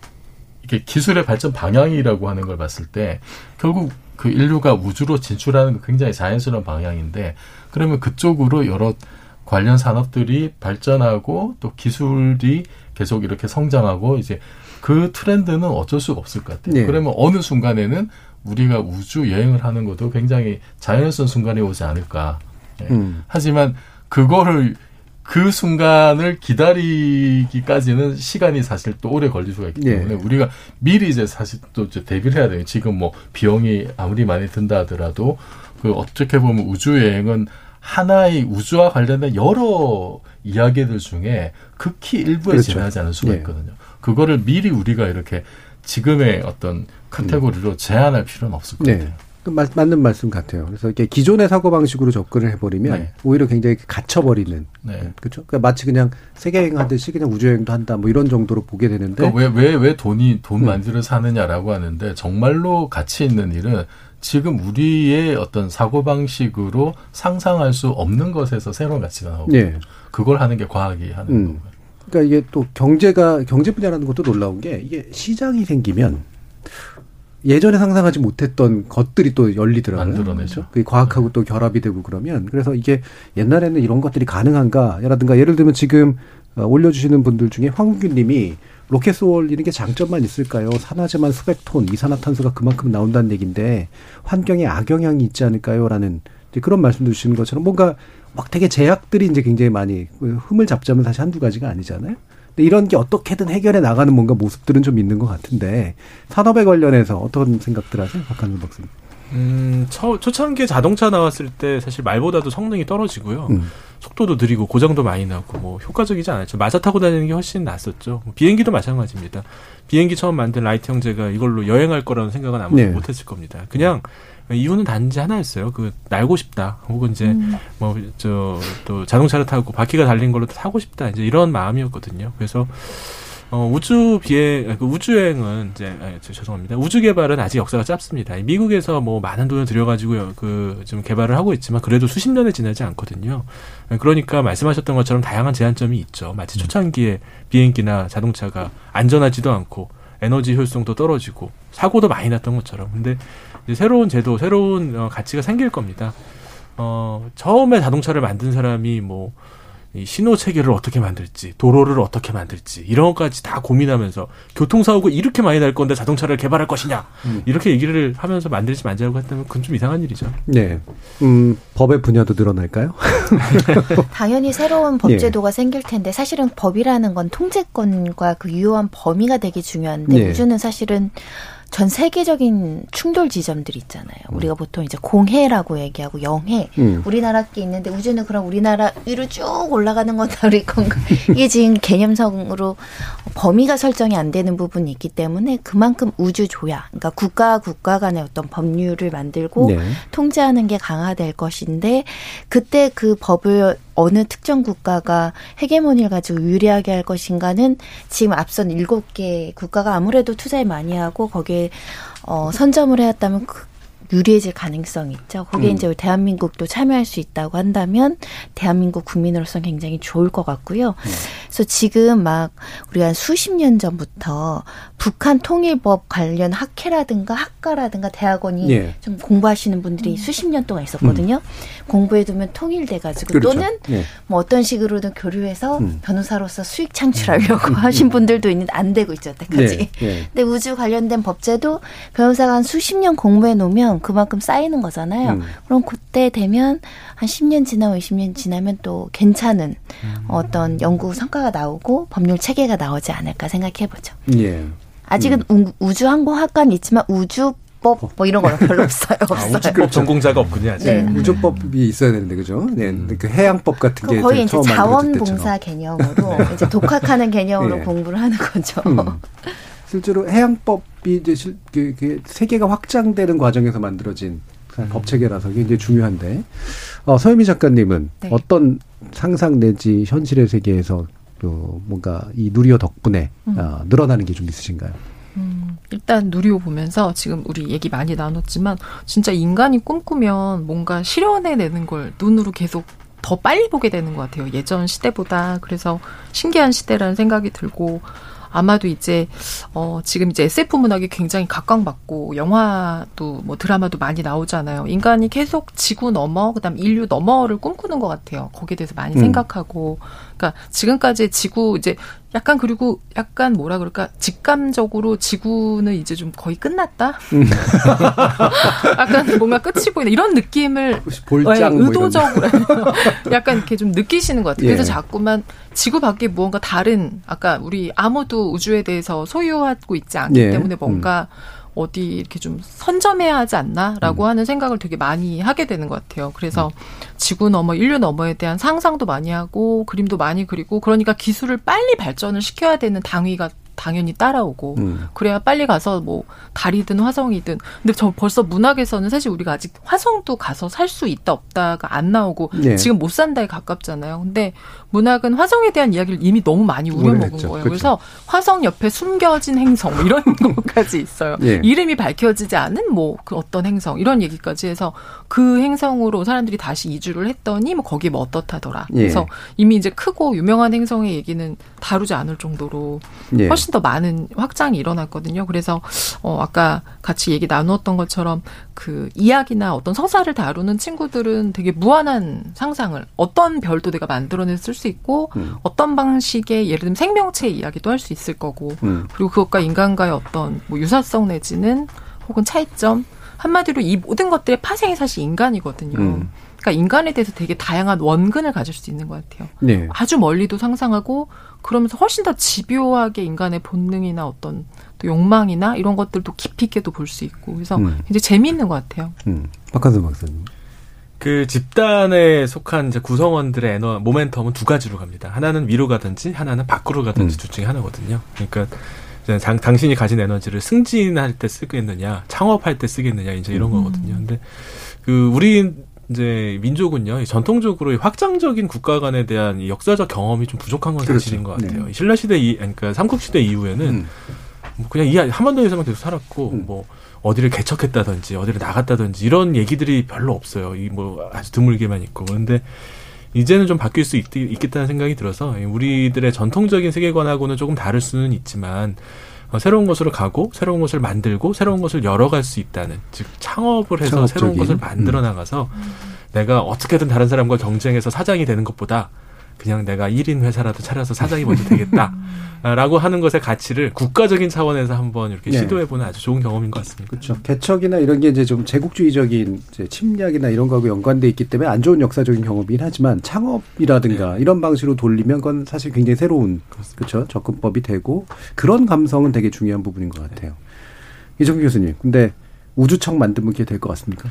이게 기술의 발전 방향이라고 하는 걸 봤을 때 결국 그 인류가 우주로 진출하는 거 굉장히 자연스러운 방향인데 그러면 그쪽으로 여러 관련 산업들이 발전하고 또 기술이 계속 이렇게 성장하고 이제 그 트렌드는 어쩔 수가 없을 것 같아요. 네. 그러면 어느 순간에는 우리가 우주 여행을 하는 것도 굉장히 자연스러운 순간에 오지 않을까. 예. 하지만 그 순간을 기다리기까지는 시간이 사실 또 오래 걸릴 수가 있기 때문에 예. 우리가 미리 이제 사실 또 이제 대비를 해야 돼요. 지금 뭐 비용이 아무리 많이 든다 하더라도 그 어떻게 보면 우주 여행은 하나의 우주와 관련된 여러 이야기들 중에 극히 일부에 그렇죠. 지나지 않을 수가 있거든요. 예. 그거를 미리 우리가 이렇게 지금의 어떤 카테고리로 제한할 필요는 없을 것 같아요. 네. 맞는 말씀 같아요. 그래서 이렇게 기존의 사고방식으로 접근을 해버리면 네. 오히려 굉장히 갇혀버리는. 네. 그렇죠? 그러니까 마치 그냥 세계여행 하듯이 그냥 우주여행도 한다 뭐 이런 정도로 보게 되는데. 그러니까 왜 돈 많이 들여 사느냐라고 하는데 정말로 가치 있는 일은 지금 우리의 어떤 사고방식으로 상상할 수 없는 것에서 새로운 가치가 나오고 네. 그걸 하는 게 과학이 하는 거고요. 그러니까 이게 또 경제 분야라는 것도 놀라운 게 이게 시장이 생기면 예전에 상상하지 못했던 것들이 또 열리더라고요. 만들어내죠. 그게 과학하고 네. 또 결합이 되고 그러면 그래서 이게 옛날에는 이런 것들이 가능한가라든가 예를 들면 지금 올려주시는 분들 중에 황국균 님이 로켓 쏠리는 게 장점만 있을까요? 산화제만 수백 톤 이산화탄소가 그만큼 나온다는 얘기인데 환경에 악영향이 있지 않을까요? 라는 그런 말씀도 주시는 것처럼 뭔가 막 되게 제약들이 이제 굉장히 많이 흠을 잡자면 사실 한두 가지가 아니잖아요. 근데 이런 게 어떻게든 해결해 나가는 뭔가 모습들은 좀 있는 것 같은데 산업에 관련해서 어떤 생각들 하세요? 박한선 박사님. 초창기에 자동차 나왔을 때 사실 말보다도 성능이 떨어지고요. 속도도 느리고 고장도 많이 나고 뭐 효과적이지 않았죠. 마차 타고 다니는 게 훨씬 낫었죠. 비행기도 마찬가지입니다. 비행기 처음 만든 라이트 형제가 이걸로 여행할 거라는 생각은 아무도 네. 못했을 겁니다. 그냥 이유는 단지 하나였어요. 날고 싶다. 혹은 이제, 또 자동차를 타고 바퀴가 달린 걸로 타고 싶다. 이제 이런 마음이었거든요. 그래서, 우주여행은 이제 죄송합니다. 우주 개발은 아직 역사가 짧습니다. 미국에서 뭐 많은 돈을 들여가지고 좀 개발을 하고 있지만 그래도 수십 년이 지나지 않거든요. 그러니까 말씀하셨던 것처럼 다양한 제한점이 있죠. 마치 초창기에 비행기나 자동차가 안전하지도 않고 에너지 효율성도 떨어지고 사고도 많이 났던 것처럼. 근데 이제 새로운 제도, 새로운 가치가 생길 겁니다. 처음에 자동차를 만든 사람이 뭐 이 신호 체계를 어떻게 만들지, 도로를 어떻게 만들지 이런 것까지 다 고민하면서 교통사고가 이렇게 많이 날 건데 자동차를 개발할 것이냐 이렇게 얘기를 하면서 만들지 말자고 했다면 그건 좀 이상한 일이죠. 네, 법의 분야도 늘어날까요? 당연히 새로운 법제도가 생길 텐데 사실은 법이라는 건 통제권과 그 유효한 범위가 되게 중요한데 우주는 사실은 전 세계적인 충돌 지점들이 있잖아요. 우리가 보통 이제 공해라고 얘기하고 영해. 우리나라께 있는데 우주는 그럼 우리나라 위로 쭉 올라가는 건 다를 건가. 이게 지금 개념상으로 범위가 설정이 안 되는 부분이 있기 때문에 그만큼 우주조약. 그러니까 국가 간의 어떤 법률을 만들고 통제하는 게 강화될 것인데 그때 그 법을 어느 특정 국가가 헤게모니를 가지고 유리하게 할 것인가는 지금 앞선 7개 국가가 아무래도 투자를 많이 하고 거기에 선점을 해왔다면 유리해질 가능성이 있죠. 거기에 이제 대한민국도 참여할 수 있다고 한다면 대한민국 국민으로서는 굉장히 좋을 것 같고요. 그래서 지금 막 우리가 한 수십 년 전부터 북한 통일법 관련 학회라든가 학과라든가 대학원이 좀 공부하시는 분들이 수십 년 동안 있었거든요. 공부해두면 통일돼가지고 또는 뭐 어떤 식으로든 교류해서 변호사로서 수익 창출하려고 하신 분들도 있는데 안 되고 있죠, 여태까지. 근데 우주 관련된 법제도 변호사가 한 수십 년 공부해 놓으면 그만큼 쌓이는 거잖아요. 그럼 그때 되면 한 10년 지나고 20년 지나면 또 괜찮은 어떤 연구 성과가 나오고 법률 체계가 나오지 않을까 생각해보죠. 아직은 우주항공학과는 있지만 우주법 뭐 이런 거는 별로 없어요. 우주법 전공자가 없군요. 아직. 우주법이 있어야 되는데 그죠? 그 해양법 같은 게 거의 이제 자원봉사 개념으로 이제 독학하는 개념으로 공부를 하는 거죠. 실제로 해양법이 이제 세계가 확장되는 과정에서 만들어진 법 체계라서 굉장히 중요한데 서유미 작가님은 어떤 상상 내지 현실의 세계에서 뭔가 이 누리호 덕분에 늘어나는 게 좀 있으신가요? 일단 누리호 보면서 지금 우리 얘기 많이 나눴지만 진짜 인간이 꿈꾸면 뭔가 실현해내는 걸 눈으로 계속 더 빨리 보게 되는 것 같아요. 예전 시대보다. 그래서 신기한 시대라는 생각이 들고 아마도 이제 지금 이제 SF 문학이 굉장히 각광받고 영화도 뭐 드라마도 많이 나오잖아요. 인간이 계속 지구 너머, 그다음 인류 너머를 꿈꾸는 것 같아요. 거기에 대해서 많이 생각하고, 그러니까 지금까지 지구 이제 약간 그리고 약간 뭐라 그럴까 직감적으로 지구는 이제 좀 거의 끝났다. 약간 뭔가 끝이 보이는 이런 느낌을 볼장 의도적으로 뭐 약간 이렇게 좀 느끼시는 것 같아요. 그래서 자꾸만 지구 밖에 무언가 다른 아까 우리 아무도 우주에 대해서 소유하고 있지 않기 때문에 뭔가 어디 이렇게 좀 선점해야 하지 않나라고 하는 생각을 되게 많이 하게 되는 것 같아요. 그래서 지구 너머, 인류 너머에 대한 상상도 많이 하고 그림도 많이 그리고 그러니까 기술을 빨리 발전을 시켜야 되는 당위가 당연히 따라오고 그래야 빨리 가서 뭐 달이든 화성이든 근데 저 벌써 문학에서는 사실 우리가 아직 화성도 가서 살 수 있다 없다가 안 나오고 지금 못 산다에 가깝잖아요. 근데 문학은 화성에 대한 이야기를 이미 너무 많이 우려먹은 거예요. 그쵸. 그래서 화성 옆에 숨겨진 행성 뭐 이런 것까지 있어요. 이름이 밝혀지지 않은 뭐 그 어떤 행성 이런 얘기까지 해서 그 행성으로 사람들이 다시 이주를 했더니 뭐 거기에 뭐 어떻다더라. 그래서 이미 이제 크고 유명한 행성의 얘기는 다루지 않을 정도로 훨씬 더 많은 확장이 일어났거든요. 그래서 아까 같이 얘기 나누었던 것처럼 그 이야기나 어떤 서사를 다루는 친구들은 되게 무한한 상상을 어떤 별도 내가 만들어내서 쓸 수 있고 어떤 방식의 예를 들면 생명체의 이야기도 할 수 있을 거고 그리고 그것과 인간과의 어떤 뭐 유사성 내지는 혹은 차이점 한마디로 이 모든 것들의 파생이 사실 인간이거든요. 그러니까 인간에 대해서 되게 다양한 원근을 가질 수 있는 것 같아요. 아주 멀리도 상상하고 그러면서 훨씬 더 집요하게 인간의 본능이나 어떤 또 욕망이나 이런 것들도 깊이 있게도 볼 수 있고 그래서 굉장히 재미있는 것 같아요. 박한선 박사님. 그 집단에 속한 이제 구성원들의 에너 모멘텀은 두 가지로 갑니다. 하나는 위로 가든지 하나는 밖으로 가든지 둘 중에 하나거든요. 그러니까 당신이 가진 에너지를 승진할 때 쓰겠느냐, 창업할 때 쓰겠느냐 이제 이런 거거든요. 근데 그 우리 이제 민족은요 전통적으로 확장적인 국가 간에 대한 이 역사적 경험이 좀 부족한 건 사실인 것 같아요. 네. 신라 시대 그러니까 삼국 시대 이후에는 뭐 그냥 이 한반도에서만 계속 살았고 뭐 어디를 개척했다든지 어디를 나갔다든지 이런 얘기들이 별로 없어요. 이 뭐 아주 드물게만 있고. 그런데 이제는 좀 바뀔 수 있겠다는 생각이 들어서 우리들의 전통적인 세계관하고는 조금 다를 수는 있지만 새로운 것으로 가고 새로운 것을 만들고 새로운 것을 열어갈 수 있다는, 즉 창업을 해서 창업적인. 새로운 것을 만들어 나가서 내가 어떻게든 다른 사람과 경쟁해서 사장이 되는 것보다 그냥 내가 1인 회사라도 차려서 사장이 먼저 되겠다라고 하는 것의 가치를 국가적인 차원에서 한번 이렇게 네. 시도해보는 아주 좋은 경험인 것 같습니다. 그렇죠. 개척이나 이런 게 이제 좀 제국주의적인 이제 침략이나 이런 거하고 연관돼 있기 때문에 안 좋은 역사적인 경험이긴 하지만 창업이라든가 네. 이런 방식으로 돌리면 그건 사실 굉장히 새로운 그렇죠. 접근법이 되고 그런 감성은 되게 중요한 부분인 것 같아요. 네. 이종필 교수님, 근데 우주청 만들면 그게 될 것 같습니까?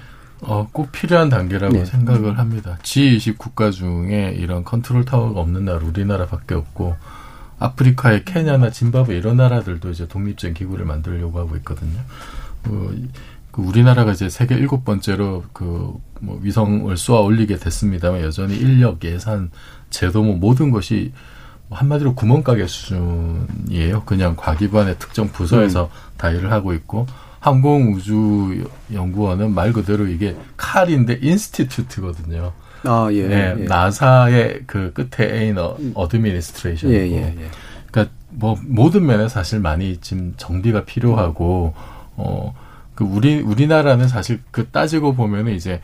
꼭 필요한 단계라고 네. 생각을 합니다. G20 국가 중에 이런 컨트롤 타워가 없는 나라 우리나라밖에 없고 아프리카의 케냐나 짐바브웨 이런 나라들도 이제 독립적인 기구를 만들려고 하고 있거든요. 우리나라가 이제 세계 7번째로 위성을 쏘아 올리게 됐습니다만 여전히 인력, 예산, 제도 모든 것이 한마디로 구멍가게 수준이에요. 그냥 과기관의 특정 부서에서 다 일을 하고 있고 항공우주연구원은 말 그대로 이게 칼인데 인스티튜트거든요. 아, 예. 네, 예. 나사의 그 끝에 A는 어드미니스트레이션이고. 예, 예, 예. 그러니까 뭐 모든 면에 사실 많이 지금 정비가 필요하고, 우리나라는 사실 따지고 보면은 이제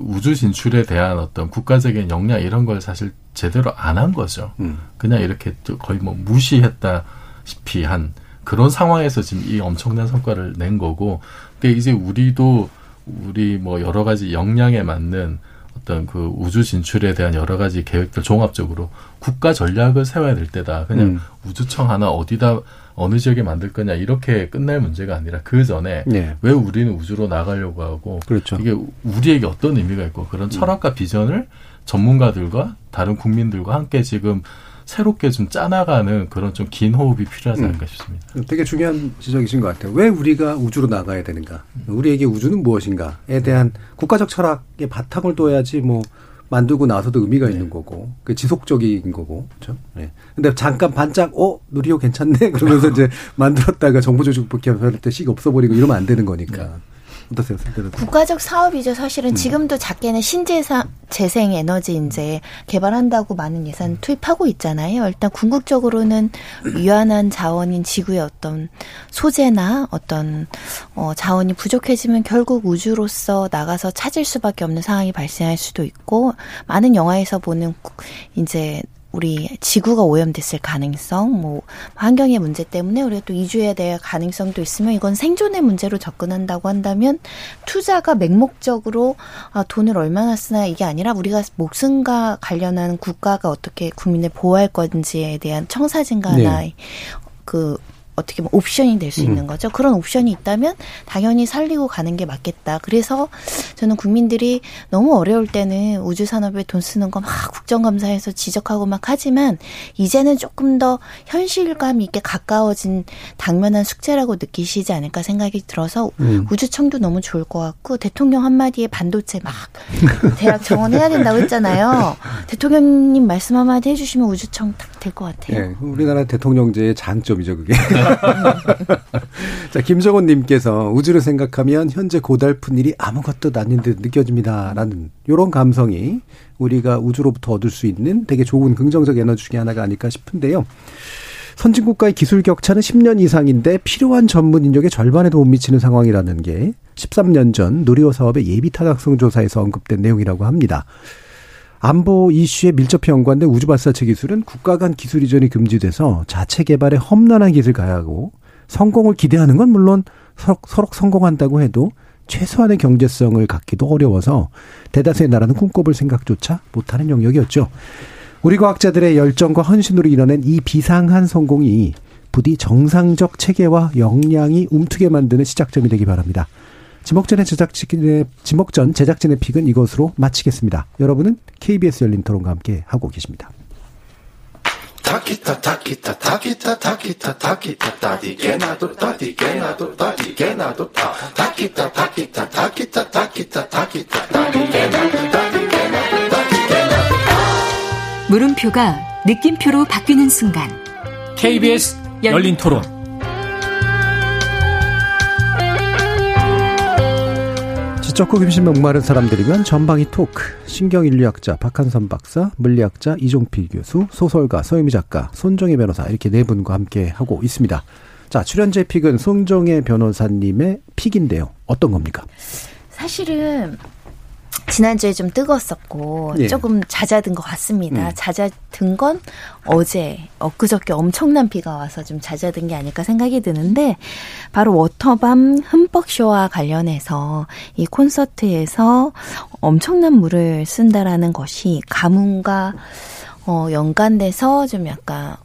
우주 진출에 대한 어떤 국가적인 역량 이런 걸 사실 제대로 안 한 거죠. 그냥 이렇게 거의 뭐 무시했다시피 한 그런 상황에서 지금 이 엄청난 성과를 낸 거고, 근데 이제 우리도 우리 뭐 여러 가지 역량에 맞는 어떤 우주 진출에 대한 여러 가지 계획들 종합적으로 국가 전략을 세워야 될 때다. 그냥 우주청 하나 어디다 어느 지역에 만들 거냐 이렇게 끝날 문제가 아니라 그 전에 네. 왜 우리는 우주로 나가려고 하고 그렇죠. 이게 우리에게 어떤 의미가 있고 그런 철학과 비전을 전문가들과 다른 국민들과 함께 지금 새롭게 좀 짜나가는 그런 좀 긴 호흡이 필요하지 않을까 싶습니다. 되게 중요한 지적이신 것 같아요. 왜 우리가 우주로 나가야 되는가? 우리에게 우주는 무엇인가에 대한 국가적 철학의 바탕을 둬야지 뭐 만들고 나서도 의미가 네. 있는 거고 그 지속적인 거고 그렇죠? 네. 근데 잠깐 반짝 누리호 괜찮네 그러면서 이제 만들었다가 정보조직 복귀할 때 씩 없어버리고 이러면 안 되는 거니까. 네. 어떠세요? 국가적 사업이죠. 사실은 지금도 작게는 재생에너지 이제 개발한다고 많은 예산 투입하고 있잖아요. 일단 궁극적으로는 유한한 자원인 지구의 어떤 소재나 어떤 자원이 부족해지면 결국 우주로서 나가서 찾을 수밖에 없는 상황이 발생할 수도 있고 많은 영화에서 보는 이제 우리 지구가 오염됐을 가능성, 뭐 환경의 문제 때문에 우리가 또 이주해야 될 가능성도 있으면 이건 생존의 문제로 접근한다고 한다면 투자가 맹목적으로 돈을 얼마나 쓰나 이게 아니라 우리가 목숨과 관련한 국가가 어떻게 국민을 보호할 건지에 대한 청사진과나 네. 어떻게 보면 옵션이 될 수 있는 거죠. 그런 옵션이 있다면 당연히 살리고 가는 게 맞겠다. 그래서 저는 국민들이 너무 어려울 때는 우주산업에 돈 쓰는 거 막 국정감사에서 지적하고 막 하지만 이제는 조금 더 현실감 있게 가까워진 당면한 숙제라고 느끼시지 않을까 생각이 들어서 우주청도 너무 좋을 것 같고 대통령 한마디에 반도체 막 대학 정원해야 된다고 했잖아요. 대통령님 말씀 한마디 해주시면 우주청 딱 될 것 같아요. 네, 우리나라 대통령제의 장점이죠 그게. 자, 김정원님께서 우주를 생각하면 현재 고달픈 일이 아무것도 아닌 듯 느껴집니다라는 이런 감성이 우리가 우주로부터 얻을 수 있는 되게 좋은 긍정적 에너지 중에 하나가 아닐까 싶은데요. 선진국과의 기술 격차는 10년 이상인데 필요한 전문 인력의 절반에도 못 미치는 상황이라는 게 13년 전 누리호 사업의 예비 타당성 조사에서 언급된 내용이라고 합니다. 안보 이슈에 밀접히 연관된 우주 발사체 기술은 국가 간 기술 이전이 금지돼서 자체 개발에 험난한 길을 가야 하고 성공을 기대하는 건 물론 서로 성공한다고 해도 최소한의 경제성을 갖기도 어려워서 대다수의 나라는 꿈꿔볼 생각조차 못하는 영역이었죠. 우리 과학자들의 열정과 헌신으로 이뤄낸 이 비상한 성공이 부디 정상적 체계와 역량이 움트게 만드는 시작점이 되기 바랍니다. 지목전 제작진의 픽은 이것으로 마치겠습니다. 여러분은 KBS 열린토론과 함께 하고 계십니다. 물음표가 느낌표로 바뀌는 순간 KBS 열린토론. 지적고 김신 목마른 사람들이면 전방위 토크. 신경인류학자 박한선 박사, 물리학자 이종필 교수, 소설가 서유미 작가, 손정일 변호사 이렇게 네 분과 함께 하고 있습니다. 자, 출연자의 픽은 손정일 변호사님의 픽인데요. 어떤 겁니까? 사실은 지난주에 좀 뜨거웠었고 예. 조금 잦아든 것 같습니다. 잦아든 건 엊그저께 엄청난 비가 와서 좀 잦아든 게 아닐까 생각이 드는데 바로 워터밤 흠뻑쇼와 관련해서 이 콘서트에서 엄청난 물을 쓴다라는 것이 가뭄과 연관돼서 좀 약간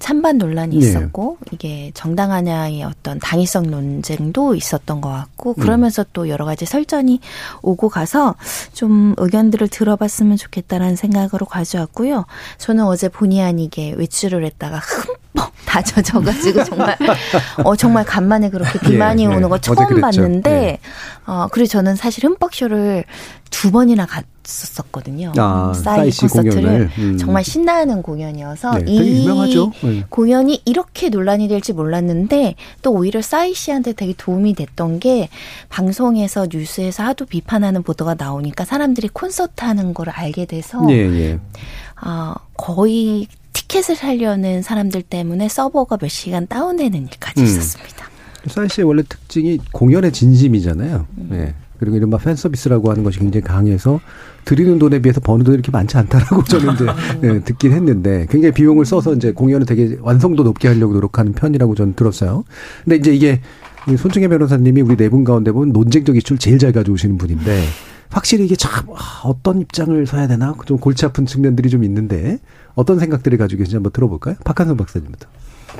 찬반 논란이 있었고 네. 이게 정당하냐의 어떤 당위성 논쟁도 있었던 것 같고 그러면서 또 여러 가지 설전이 오고 가서 좀 의견들을 들어봤으면 좋겠다라는 생각으로 가져왔고요. 저는 어제 본의 아니게 외출을 했다가 흠뻑 다 젖어가지고 정말 간만에 그렇게 비 많이 오는 거 처음 봤는데 그리고 저는 사실 흠뻑쇼를 두 번이나 갔었거든요. 싸이 콘서트를 정말 신나는 공연이어서 네, 이 유명하죠. 공연이 이렇게 논란이 될지 몰랐는데 또 오히려 싸이 씨한테 되게 도움이 됐던 게 방송에서 뉴스에서 하도 비판하는 보도가 나오니까 사람들이 콘서트 하는 걸 알게 돼서 거의 티켓을 사려는 사람들 때문에 서버가 몇 시간 다운되는 일까지 있었습니다. 싸이 씨의 원래 특징이 공연의 진심이잖아요. 네. 그리고 이른바 팬서비스라고 하는 것이 굉장히 강해서 드리는 돈에 비해서 버는 돈이 이렇게 많지 않다라고 저는 이제 네, 듣긴 했는데 굉장히 비용을 써서 이제 공연을 되게 완성도 높게 하려고 노력하는 편이라고 저는 들었어요. 근데 이제 이게 손정일 변호사님이 우리 네 분 가운데 보면 논쟁적 이슈를 제일 잘 가져오시는 분인데 확실히 이게 참 어떤 입장을 서야 되나 좀 골치 아픈 측면들이 좀 있는데 어떤 생각들을 가지고 계신지 한번 들어볼까요? 박한선 박사님부터.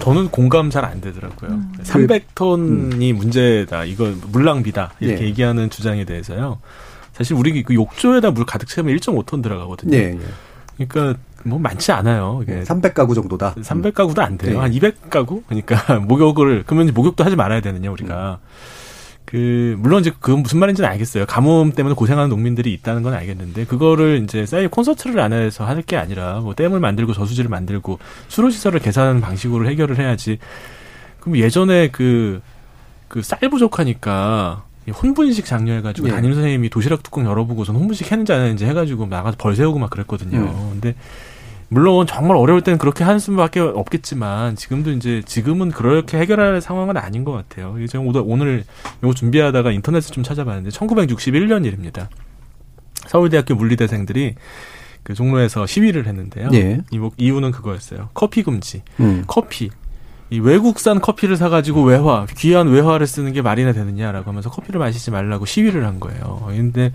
저는 공감 잘 안 되더라고요. 300톤이 문제다. 이거 물낭비다. 이렇게 얘기하는 주장에 대해서요. 사실 우리 그 욕조에다 물 가득 채우면 1.5톤 들어가거든요. 그러니까 뭐 많지 않아요. 이게 300가구 정도다. 300가구도 안 돼요. 한 200가구? 그러니까 그러면 목욕도 하지 말아야 되는요, 우리가. 물론 이제 그건 무슨 말인지는 알겠어요. 가뭄 때문에 고생하는 농민들이 있다는 건 알겠는데, 그거를 이제 싸이 콘서트를 안 해서 할 게 아니라, 뭐, 댐을 만들고 저수지를 만들고, 수로시설을 개선하는 방식으로 해결을 해야지. 그럼 예전에 쌀 부족하니까, 혼분식 장려해가지고, 담임 선생님이 도시락 뚜껑 열어보고선 혼분식 했는지 안 했는지 해가지고, 나가서 벌 세우고 막 그랬거든요. 근데, 물론 정말 어려울 때는 그렇게 하는 수밖에 없겠지만 지금도 이제 지금은 그렇게 해결할 상황은 아닌 것 같아요. 제가 오늘 이거 준비하다가 인터넷을 좀 찾아봤는데 1961년 일입니다. 서울대학교 물리대생들이 그 종로에서 시위를 했는데요. 이유는 그거였어요. 커피 금지. 커피. 이 외국산 커피를 사가지고 귀한 외화를 쓰는 게 말이나 되느냐라고 하면서 커피를 마시지 말라고 시위를 한 거예요. 그런데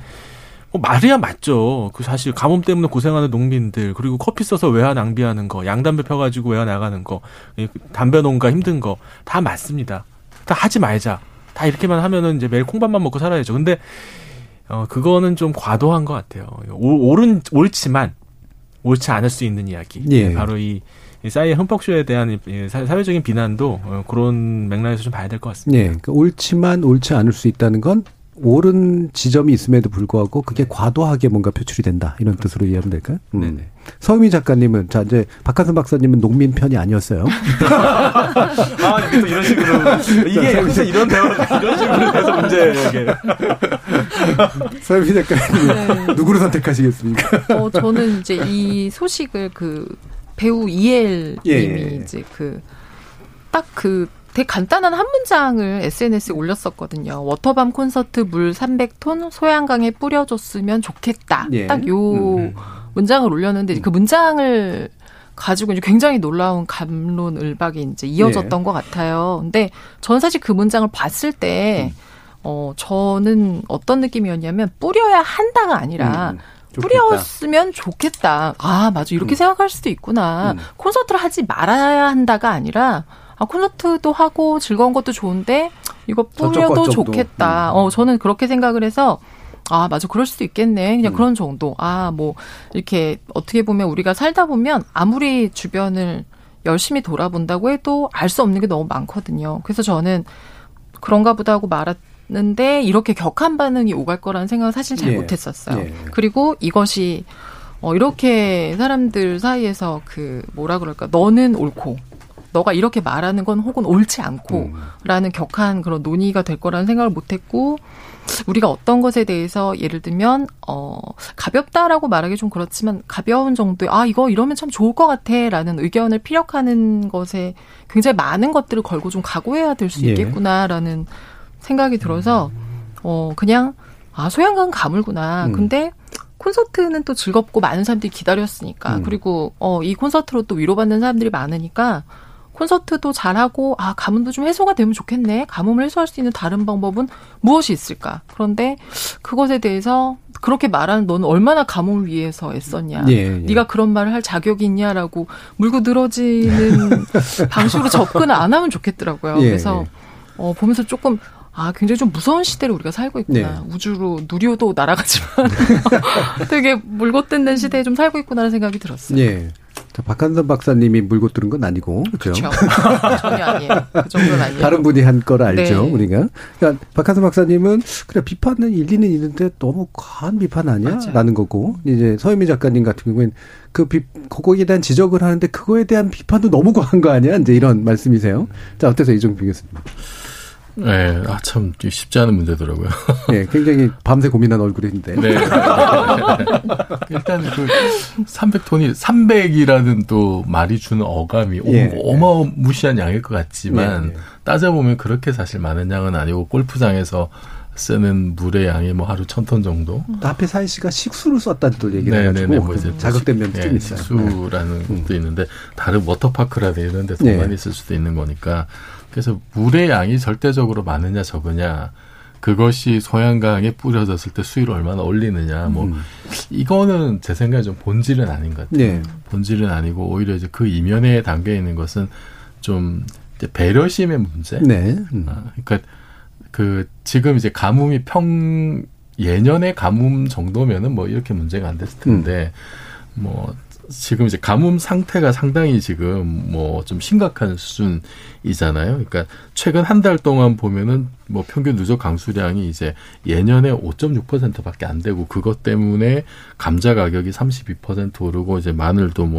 말이야 맞죠. 사실 가뭄 때문에 고생하는 농민들 그리고 커피 써서 외화 낭비하는 거, 양담배 펴가지고 외화 나가는 거, 담배 농가 힘든 거 다 맞습니다. 다 하지 말자. 다 이렇게만 하면은 이제 매일 콩밥만 먹고 살아야죠. 근데 그거는 좀 과도한 것 같아요. 옳지만 옳지 않을 수 있는 이야기. 바로 이 싸이의 흠뻑쇼에 대한 사회적인 비난도 그런 맥락에서 좀 봐야 될 것 같습니다. 그러니까 옳지만 옳지 않을 수 있다는 건. 옳은 지점이 있음에도 불구하고 그게 과도하게 뭔가 표출이 된다. 이런 뜻으로 이해하면 될까요? 네네. 서유미 작가님은, 자, 이제 박한선 박사님은 농민 편이 아니었어요. 이게 또 이런 식으로. 이게 요새 이런 식으로 돼서 문제예요, 이게. 서유미 작가님은 누구를 선택하시겠습니까? 저는 이제 이 소식을 배우 이엘 님이 이제 되게 간단한 한 문장을 SNS에 올렸었거든요. 워터밤 콘서트 물 300톤 소양강에 뿌려줬으면 좋겠다. 딱 요 문장을 올렸는데 그 문장을 가지고 이제 굉장히 놀라운 갑론을박이 이제 이어졌던 것 같아요. 근데 저는 사실 그 문장을 봤을 때 저는 어떤 느낌이었냐면 뿌려야 한다가 아니라 뿌렸으면 좋겠다. 아 맞아 이렇게 생각할 수도 있구나. 콘서트를 하지 말아야 한다가 아니라 콘서트도 하고 즐거운 것도 좋은데 이거 뿌려도 좋겠다. 저는 그렇게 생각을 해서 맞아 그럴 수도 있겠네. 그냥 그런 정도. 뭐 이렇게 어떻게 보면 우리가 살다 보면 아무리 주변을 열심히 돌아본다고 해도 알 수 없는 게 너무 많거든요. 그래서 저는 그런가 보다 하고 말았는데 이렇게 격한 반응이 오갈 거라는 생각은 사실 잘 못했었어요. 그리고 이것이 이렇게 사람들 사이에서 너는 옳고 너가 이렇게 말하는 건 혹은 옳지 않고라는 격한 그런 논의가 될 거라는 생각을 못했고, 우리가 어떤 것에 대해서 예를 들면 가볍다라고 말하기 좀 그렇지만 가벼운 정도의 이거 이러면 참 좋을 것 같아라는 의견을 피력하는 것에 굉장히 많은 것들을 걸고 좀 각오해야 될 수 있겠구나라는 생각이 들어서 그냥 소양강 가물구나. 근데 콘서트는 또 즐겁고 많은 사람들이 기다렸으니까 그리고 이 콘서트로 또 위로받는 사람들이 많으니까 콘서트도 잘하고 가뭄도 좀 해소가 되면 좋겠네. 가뭄을 해소할 수 있는 다른 방법은 무엇이 있을까. 그런데 그것에 대해서 그렇게 말하는 너는 얼마나 가뭄을 위해서 애썼냐. 네가 그런 말을 할 자격이 있냐라고 물고 늘어지는 방식으로 접근을 안 하면 좋겠더라고요. 그래서 보면서 조금 굉장히 좀 무서운 시대를 우리가 살고 있구나. 우주로 누리호도 날아가지만 되게 물고 뜯는 시대에 좀 살고 있구나라는 생각이 들었어요. 박한선 박사님이 물고 뜯은 건 아니고. 그렇죠. 전혀 아니에요. 그 정도는 아니에요. 다른 분이 한 거라 알죠. 우리가. 그러니까 박한선 박사님은 그래 비판은 일리는 있는데 너무 과한 비판 아니야? 라는 거고. 이제 서유미 작가님 같은 경우에는 그거에 대한 지적을 하는데 그거에 대한 비판도 너무 과한 거 아니야? 이제 이런 말씀이세요. 자, 어때서 이종필 교수님? 네, 참 쉽지 않은 문제더라고요. 네, 굉장히 밤새 고민한 얼굴인데. 네. 일단 300톤이 300이라는 또 말이 주는 어감이 어마무시한 양일 것 같지만 따져보면 그렇게 사실 많은 양은 아니고 골프장에서 쓰는 물의 양이 하루 1,000톤 정도. 앞에 사이 씨가 식수를 썼다는 또 얘기를 해가지고 자극된 면도 좀 있어요. 식수라는 것도 있는데 다른 워터파크라든지 이런 데서 많이 쓸 수도 있는 거니까. 그래서 물의 양이 절대적으로 많으냐 적으냐, 그것이 소양강에 뿌려졌을 때 수위를 얼마나 올리느냐, 이거는 제 생각에 좀 본질은 아닌 것 같아요. 본질은 아니고 오히려 이제 그 이면에 담겨 있는 것은 좀 이제 배려심의 문제. 그러니까 지금 이제 가뭄이 예년의 가뭄 정도면은 이렇게 문제가 안 됐을 텐데, 지금 이제 가뭄 상태가 상당히 지금 좀 심각한 수준이잖아요. 그러니까 최근 한 달 동안 보면은 평균 누적 강수량이 이제 예년의 5.6%밖에 안 되고, 그것 때문에 감자 가격이 32% 오르고, 이제 마늘도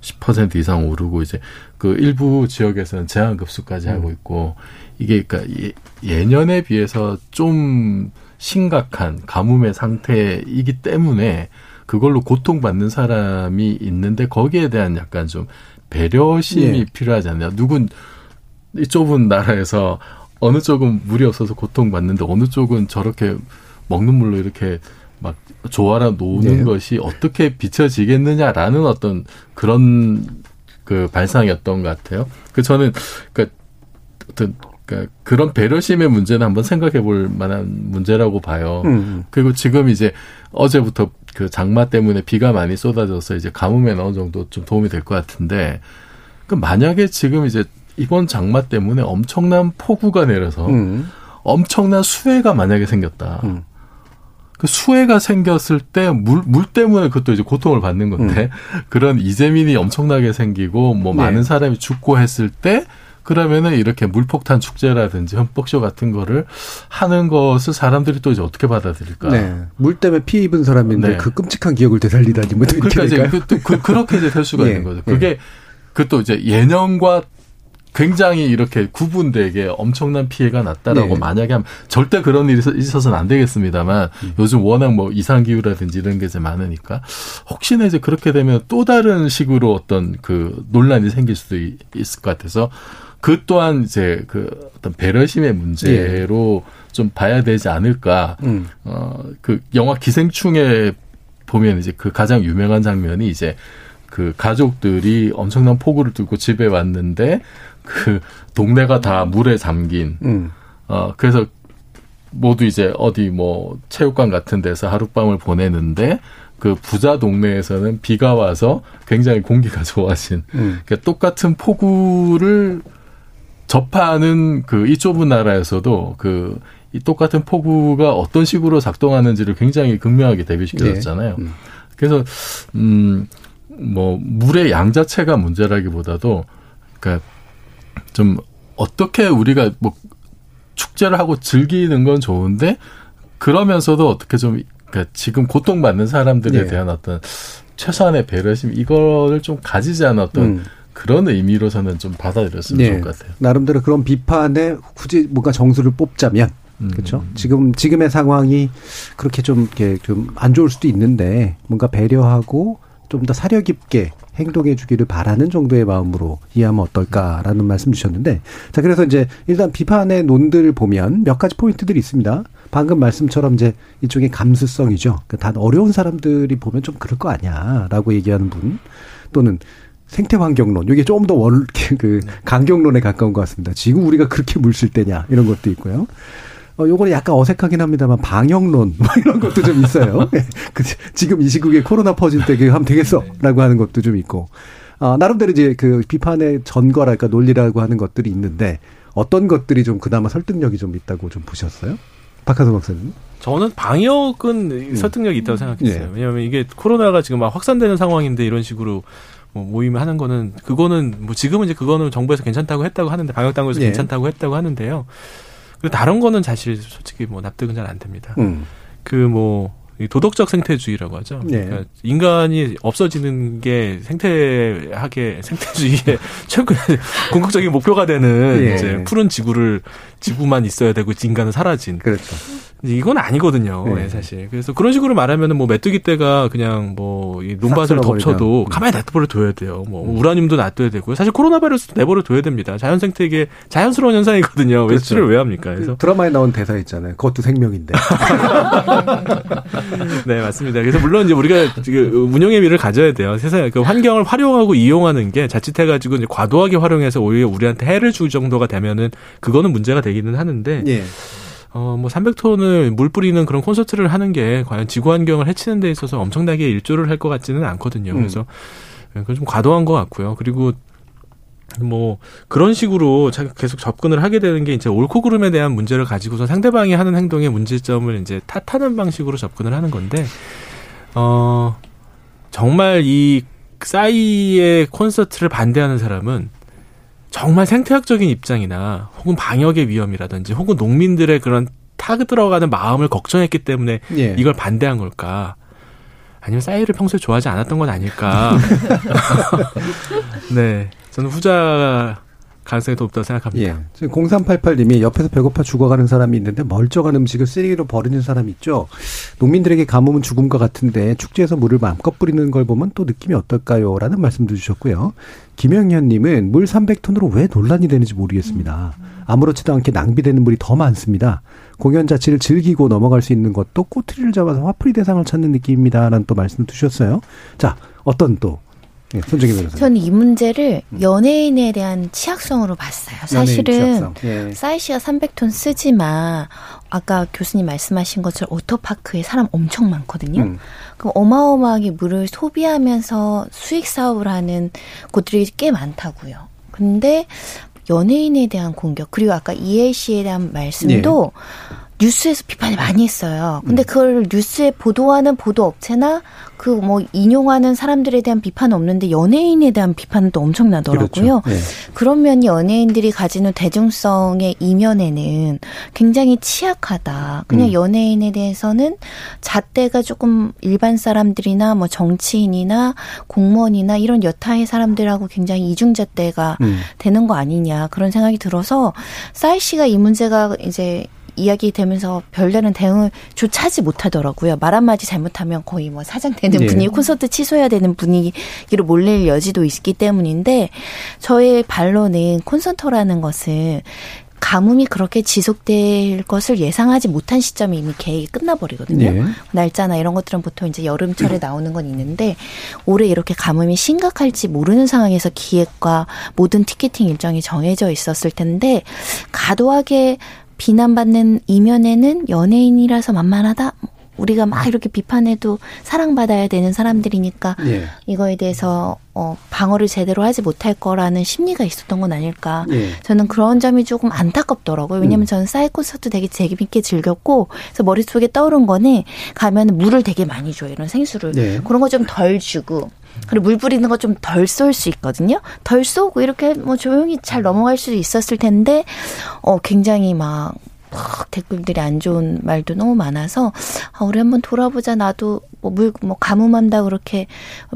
10% 이상 오르고, 이제 일부 지역에서는 제한급수까지 하고 있고, 이게 그러니까 예년에 비해서 좀 심각한 가뭄의 상태이기 때문에 그걸로 고통받는 사람이 있는데 거기에 대한 약간 좀 배려심이 필요하지 않냐. 누군 이 좁은 나라에서 어느 쪽은 물이 없어서 고통받는데 어느 쪽은 저렇게 먹는 물로 이렇게 막 조화라 노는 것이 어떻게 비춰지겠느냐라는 어떤 그런 발상이었던 것 같아요. 저는 그런 배려심의 문제는 한번 생각해 볼 만한 문제라고 봐요. 그리고 지금 이제 어제부터 장마 때문에 비가 많이 쏟아져서 이제 가뭄에는 어느 정도 좀 도움이 될 것 같은데, 만약에 지금 이제 이번 장마 때문에 엄청난 폭우가 내려서 엄청난 수해가 만약에 생겼다. 그 수해가 생겼을 때 물 때문에 그것도 이제 고통을 받는 건데, 그런 이재민이 엄청나게 생기고 많은 사람이 죽고 했을 때, 그러면은 이렇게 물폭탄 축제라든지 흠뻑쇼 같은 거를 하는 것을 사람들이 또 이제 어떻게 받아들일까? 물 때문에 피해 입은 사람인데 그 끔찍한 기억을 되살리다니 뭐 그러니까 이제 그렇게 이제 될 수가 있는 거죠. 그게 그것도 이제 예년과 굉장히 이렇게 구분되게 엄청난 피해가 났다라고 만약에 하면 절대 그런 일이 있어서는 안 되겠습니다만, 요즘 워낙 이상기후라든지 이런 게 이제 많으니까 혹시나 이제 그렇게 되면 또 다른 식으로 어떤 논란이 생길 수도 있을 것 같아서, 그 또한 이제 어떤 배려심의 문제로 좀 봐야 되지 않을까. 영화 기생충에 보면 이제 가장 유명한 장면이 이제 가족들이 엄청난 폭우를 뚫고 집에 왔는데 동네가 다 물에 잠긴. 그래서 모두 이제 어디 체육관 같은 데서 하룻밤을 보내는데, 부자 동네에서는 비가 와서 굉장히 공기가 좋아진. 그러니까 똑같은 폭우를 접하는 이 좁은 나라에서도 이 똑같은 폭우가 어떤 식으로 작동하는지를 굉장히 극명하게 대비시켜줬잖아요. 그래서 물의 양 자체가 문제라기보다도 좀 어떻게 우리가 축제를 하고 즐기는 건 좋은데, 그러면서도 어떻게 좀 그러니까 지금 고통받는 사람들에 대한 어떤 최소한의 배려심, 이거를 좀 가지지 않았던 그런 의미로서는 좀 받아들였으면 좋을 것 같아요. 나름대로 그런 비판에 굳이 뭔가 정수를 뽑자면, 그렇죠? 지금의 상황이 그렇게 좀 이렇게 좀 안 좋을 수도 있는데 뭔가 배려하고 좀 더 사려 깊게 행동해 주기를 바라는 정도의 마음으로 이해하면 어떨까라는 말씀 주셨는데, 자, 그래서 이제 일단 비판의 논들을 보면 몇 가지 포인트들이 있습니다. 방금 말씀처럼 이제 이쪽의 감수성이죠. 그러니까 단 어려운 사람들이 보면 좀 그럴 거 아니야라고 얘기하는 분, 또는 생태환경론, 이게 조금 더 강경론에 가까운 것 같습니다. 지금 우리가 그렇게 물쓸 때냐, 이런 것도 있고요. 요거는 약간 어색하긴 합니다만 방역론 이런 것도 좀 있어요. 지금 이 시국에 코로나 퍼질 때 그거 하면 되겠어라고 하는 것도 좀 있고, 나름대로 이제 그 비판의 전거랄까 논리라고 하는 것들이 있는데 어떤 것들이 좀 그나마 설득력이 좀 있다고 좀 보셨어요, 박한선 박사님? 저는 방역은 설득력이 있다고 생각했어요. 왜냐하면 이게 코로나가 지금 막 확산되는 상황인데 이런 식으로 뭐 모임을 하는 거는, 그거는 뭐 지금은 이제 그거는 정부에서 괜찮다고 했다고 하는데, 방역 당국에서 괜찮다고 했다고 하는데요. 그리고 다른 거는 사실 솔직히 뭐 납득은 잘 안 됩니다. 그 뭐 도덕적 생태주의라고 하죠. 그러니까 인간이 없어지는 게 생태주의의 최근 궁극적인 목표가 되는 이제 푸른 지구만 있어야 되고 인간은 사라진. 그렇죠. 이건 아니거든요, 사실. 그래서 그런 식으로 말하면은 뭐 메뚜기 떼가 그냥 뭐 이 논밭을 덮쳐도 가만히 놔둬버려 둬야 돼요. 뭐 우라늄도 놔둬야 되고요. 사실 코로나 바이러스 내버려 둬야 됩니다. 자연 생태계 자연스러운 현상이거든요. 왜 수치를 왜 합니까? 그래서 드라마에 나온 대사 있잖아요. 그것도 생명인데. 네, 맞습니다. 그래서 물론 이제 우리가 운영의 미를 가져야 돼요. 세상에 그 환경을 활용하고 이용하는 게 자칫해가지고 이제 과도하게 활용해서 오히려 우리한테 해를 줄 정도가 되면은 그거는 문제가 되기는 하는데. 예. 뭐 300톤을 물 뿌리는 그런 콘서트를 하는 게 과연 지구 환경을 해치는 데 있어서 엄청나게 일조를 할 것 같지는 않거든요. 그래서 그건 좀 과도한 것 같고요. 그리고 뭐 그런 식으로 계속 접근을 하게 되는 게 이제 옳고 그름에 대한 문제를 가지고서 상대방이 하는 행동의 문제점을 이제 탓하는 방식으로 접근을 하는 건데, 정말 이 싸이의 콘서트를 반대하는 사람은 정말 생태학적인 입장이나 혹은 방역의 위험이라든지 혹은 농민들의 그런 타그 들어가는 마음을 걱정했기 때문에 이걸 반대한 걸까? 아니면 싸이를 평소에 좋아하지 않았던 건 아닐까? 네, 저는 후자 가능성이 더 높다고 생각합니다. 예. 지금 0388님이 옆에서 배고파 죽어가는 사람이 있는데 멀쩡한 음식을 쓰레기로 버리는 사람이 있죠. 농민들에게 가뭄은 죽음과 같은데 축제에서 물을 마음껏 뿌리는 걸 보면 또 느낌이 어떨까요? 라는 말씀도 주셨고요. 김영현님은 물 300톤으로 왜 논란이 되는지 모르겠습니다. 아무렇지도 않게 낭비되는 물이 더 많습니다. 공연 자체를 즐기고 넘어갈 수 있는 것도 꼬투리를 잡아서 화풀이 대상을 찾는 느낌입니다. 라는 또 말씀을 주셨어요. 자, 어떤 또. 예, 저는 이 문제를 연예인에 대한 치악성으로 봤어요. 사실은 싸이 씨가 300톤 쓰지 마, 아까 교수님 말씀하신 것처럼 워터파크에 사람 엄청 많거든요. 그럼 어마어마하게 물을 소비하면서 수익 사업을 하는 곳들이 꽤 많다고요. 근데 연예인에 대한 공격, 그리고 아까 이엘 씨에 대한 말씀도 뉴스에서 비판을 많이 했어요. 근데 그걸 뉴스에 보도하는 보도업체나 그 뭐 인용하는 사람들에 대한 비판은 없는데 연예인에 대한 비판은 또 엄청나더라고요. 그렇죠. 네. 그런 면이 연예인들이 가지는 대중성의 이면에는 굉장히 취약하다. 그냥 연예인에 대해서는 잣대가 조금 일반 사람들이나 뭐 정치인이나 공무원이나 이런 여타의 사람들하고 굉장히 이중잣대가 되는 거 아니냐, 그런 생각이 들어서 싸이 씨가 이 문제가 이제 이야기 되면서 별다른 대응을 조차 하지 못하더라고요. 말 한마디 잘못하면 거의 뭐 사장되는 분위기, 콘서트 취소해야 되는 분위기로 몰릴 여지도 있기 때문인데, 저의 반론은 콘서트라는 것은 가뭄이 그렇게 지속될 것을 예상하지 못한 시점에 이미 계획이 끝나버리거든요. 날짜나 이런 것들은 보통 이제 여름철에 나오는 건 있는데, 올해 이렇게 가뭄이 심각할지 모르는 상황에서 기획과 모든 티켓팅 일정이 정해져 있었을 텐데, 과도하게 비난받는 이면에는 연예인이라서 만만하다? 우리가 막 이렇게 비판해도 사랑받아야 되는 사람들이니까 이거에 대해서 방어를 제대로 하지 못할 거라는 심리가 있었던 건 아닐까. 저는 그런 점이 조금 안타깝더라고요. 왜냐하면 저는 싸이 콘서트 되게 재미있게 즐겼고, 그래서 머릿속에 떠오른 거는 가면 물을 되게 많이 줘요. 이런 생수를. 그런 거 좀 덜 주고, 그리고 물 뿌리는 거 좀 덜 쏠 수 있거든요. 덜 쏘고 이렇게 뭐 조용히 잘 넘어갈 수도 있었을 텐데 굉장히 막 막 댓글들이 안 좋은 말도 너무 많아서 아, 우리 한번 돌아보자. 나도 뭐 가뭄한다 그렇게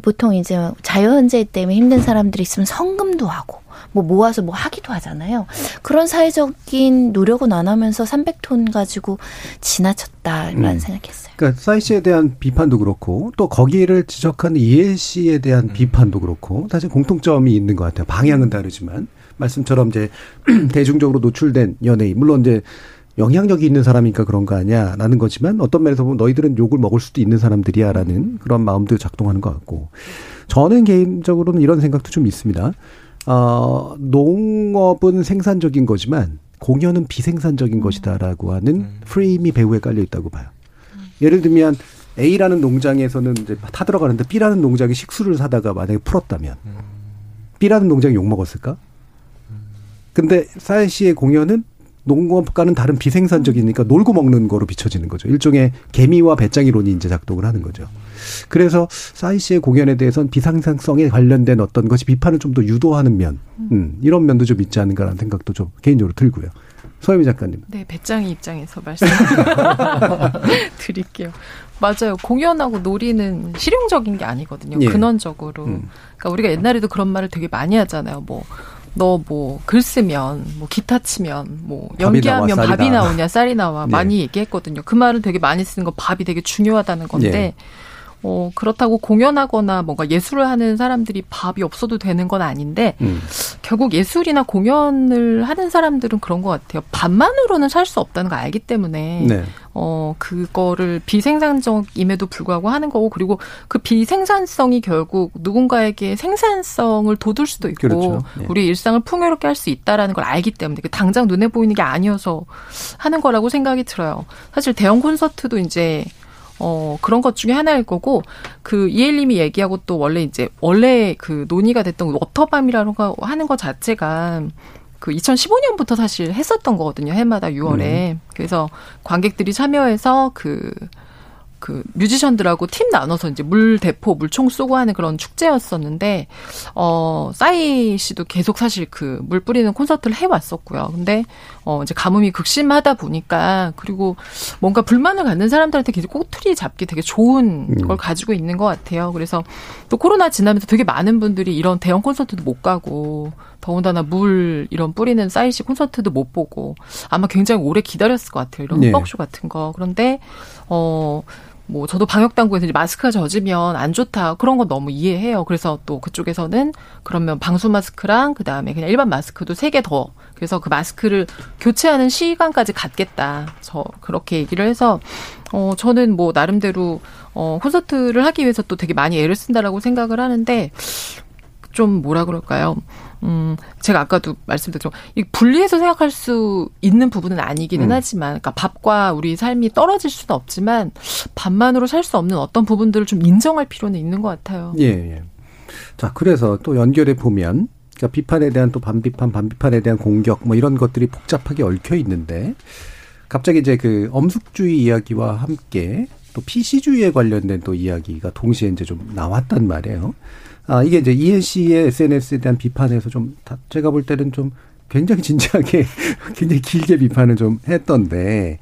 보통 이제 자연재해 때문에 힘든 사람들이 있으면 성금도 하고 뭐 모아서 뭐 하기도 하잖아요. 그런 사회적인 노력은 안 하면서 300톤 가지고 지나쳤다라는 생각했어요. 그러니까 싸이 씨에 대한 비판도 그렇고 또 거기를 지적하는 이엘 씨에 대한 비판도 그렇고 사실 공통점이 있는 것 같아요. 방향은 다르지만 말씀처럼 이제 대중적으로 노출된 연예인 물론 이제 영향력이 있는 사람이니까 그런 거 아니야라는 거지만 어떤 면에서 보면 너희들은 욕을 먹을 수도 있는 사람들이야라는 그런 마음도 작동하는 것 같고 저는 개인적으로는 이런 생각도 좀 있습니다. 농업은 생산적인 거지만 공연은 비생산적인 것이다라고 하는 프레임이 배후에 깔려 있다고 봐요. 예를 들면 A라는 농장에서는 이제 타들어가는데 B라는 농장이 식수를 사다가 만약에 풀었다면 B라는 농장이 욕먹었을까? 근데 싸이 씨의 공연은 농업과는 다른 비생산적이니까 놀고 먹는 거로 비춰지는 거죠. 일종의 개미와 배짱이론이 이제 작동을 하는 거죠. 그래서 싸이 씨의 공연에 대해서는 비상상성에 관련된 어떤 것이 비판을 좀 더 유도하는 면, 이런 면도 좀 있지 않은가라는 생각도 좀 개인적으로 들고요. 서유미 작가님. 네, 배짱이 입장에서 말씀 드릴게요. 맞아요. 공연하고 놀이는 실용적인 게 아니거든요. 예. 근원적으로. 그러니까 우리가 옛날에도 그런 말을 되게 많이 하잖아요. 너 글 쓰면, 기타 치면, 연기하면 밥이 나오냐, 쌀이 나와. 네. 많이 얘기했거든요. 그 말은 되게 많이 쓰는 거 밥이 되게 중요하다는 건데, 네. 그렇다고 공연하거나 뭔가 예술을 하는 사람들이 밥이 없어도 되는 건 아닌데, 결국 예술이나 공연을 하는 사람들은 그런 것 같아요. 밥만으로는 살 수 없다는 걸 알기 때문에, 네. 그거를 비생산적임에도 불구하고 하는 거고, 그리고 그 비생산성이 결국 누군가에게 생산성을 돋울 수도 있고, 그렇죠. 네. 우리 일상을 풍요롭게 할 수 있다라는 걸 알기 때문에, 당장 눈에 보이는 게 아니어서 하는 거라고 생각이 들어요. 사실 대형 콘서트도 이제, 그런 것 중에 하나일 거고, 이엘님이 얘기하고 또 원래 논의가 됐던 워터밤이라는 거 하는 것 자체가 2015년부터 사실 했었던 거거든요. 해마다 6월에. 그래서 관객들이 참여해서 뮤지션들하고 팀 나눠서 이제 물 대포, 물총 쏘고 하는 그런 축제였었는데, 싸이 씨도 계속 사실 물 뿌리는 콘서트를 해왔었고요. 근데, 이제 가뭄이 극심하다 보니까, 그리고 뭔가 불만을 갖는 사람들한테 계속 꼬투리 잡기 되게 좋은 걸 가지고 있는 것 같아요. 그래서 또 코로나 지나면서 되게 많은 분들이 이런 대형 콘서트도 못 가고, 더군다나 물 이런 뿌리는 싸이 씨 콘서트도 못 보고, 아마 굉장히 오래 기다렸을 것 같아요. 이런 흠뻑쇼 같은 거. 그런데, 저도 방역당국에서 이제 마스크가 젖으면 안 좋다. 그런 건 너무 이해해요. 그래서 또 그쪽에서는 그러면 방수 마스크랑 그다음에 그냥 일반 마스크도 3개 더. 그래서 그 마스크를 교체하는 시간까지 갖겠다. 그렇게 얘기를 해서, 저는 나름대로, 콘서트를 하기 위해서 또 되게 많이 애를 쓴다라고 생각을 하는데, 좀 뭐라 그럴까요? 제가 아까도 말씀드렸죠. 분리해서 생각할 수 있는 부분은 아니기는 하지만, 그러니까 밥과 우리 삶이 떨어질 수는 없지만, 밥만으로 살 수 없는 어떤 부분들을 좀 인정할 필요는 있는 것 같아요. 예, 예. 자, 그래서 또 연결해 보면, 그러니까 비판에 대한 또 반비판에 대한 공격, 이런 것들이 복잡하게 얽혀 있는데, 갑자기 이제 엄숙주의 이야기와 함께, 또 PC주의에 관련된 또 이야기가 동시에 이제 좀 나왔단 말이에요. 이게 이제 이엘 씨의 SNS에 대한 비판에서 제가 볼 때는 좀 굉장히 진지하게, 굉장히 길게 비판을 좀 했던데,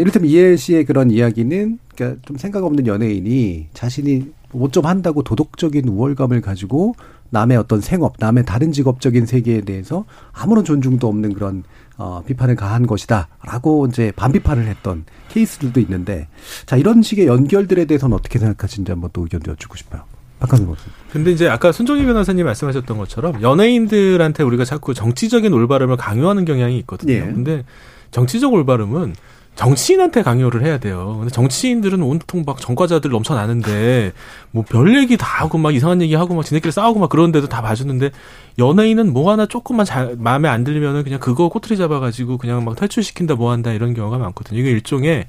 이를테면 이엘 씨의 그런 이야기는, 그러니까 좀 생각 없는 연예인이 자신이 뭐 좀 한다고 도덕적인 우월감을 가지고 남의 어떤 생업, 남의 다른 직업적인 세계에 대해서 아무런 존중도 없는 그런, 비판을 가한 것이다. 라고 이제 반비판을 했던 케이스들도 있는데, 자, 이런 식의 연결들에 대해서는 어떻게 생각하시는지 한번 또 의견도 여쭙고 싶어요. 근데 이제 아까 손정일 변호사님 말씀하셨던 것처럼 연예인들한테 우리가 자꾸 정치적인 올바름을 강요하는 경향이 있거든요. 예. 근데 정치적 올바름은 정치인한테 강요를 해야 돼요. 근데 정치인들은 온통 막 전과자들 넘쳐나는데 별 얘기 다 하고 막 이상한 얘기 하고 막 지네끼리 싸우고 막 그런데도 다 봐주는데 연예인은 뭐 하나 조금만 마음에 안 들면은 그냥 그거 꼬투리 잡아가지고 그냥 막 탈출시킨다 뭐 한다 이런 경우가 많거든요. 이게 일종의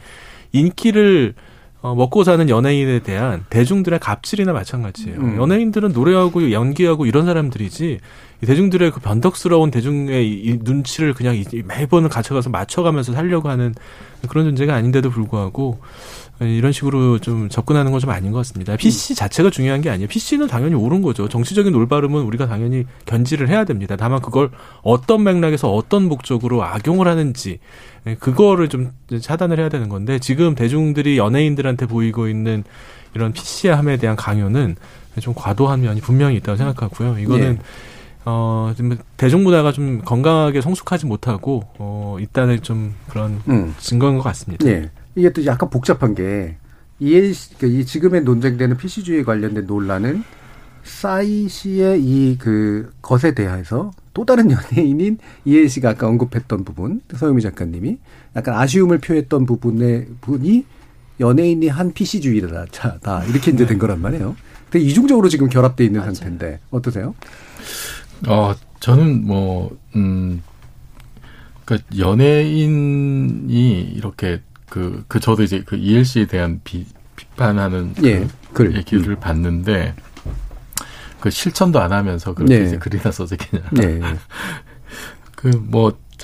인기를 먹고 사는 연예인에 대한 대중들의 갑질이나 마찬가지예요. 연예인들은 노래하고 연기하고 이런 사람들이지 대중들의 그 변덕스러운 대중의 이 눈치를 그냥 매번 갇혀가서 맞춰가면서 살려고 하는 그런 존재가 아닌데도 불구하고 이런 식으로 좀 접근하는 건 좀 아닌 것 같습니다. PC 자체가 중요한 게 아니에요. PC는 당연히 옳은 거죠. 정치적인 올바름은 우리가 당연히 견지를 해야 됩니다. 다만 그걸 어떤 맥락에서 어떤 목적으로 악용을 하는지 그거를 좀 차단을 해야 되는 건데, 지금 대중들이 연예인들한테 보이고 있는 이런 PC함에 대한 강요는 좀 과도한 면이 분명히 있다고 생각하고요. 이거는 대중문화가 좀 건강하게 성숙하지 못하고 일단은 좀 그런 증거인 것 같습니다. 예. 이게 또 약간 복잡한 게 이 지금의 논쟁되는 PC주의에 관련된 논란은 싸이 씨의 이 그 것에 대해서 또 다른 연예인인 이엘 씨가 아까 언급했던 부분, 서유미 작가님이 약간 아쉬움을 표했던 부분의 분이 연예인이 한 PC주의다 이렇게 이제 된 거란 말이에요. 되게 이중적으로 지금 결합돼 있는 상태인데 어떠세요? 저는 그러니까 연예인이 이렇게 저도 이제 그 이엘 씨에 대한 비판하는 글 얘기를 봤는데 실천도 안 하면서 그렇게 이제 글이나 써지겠냐.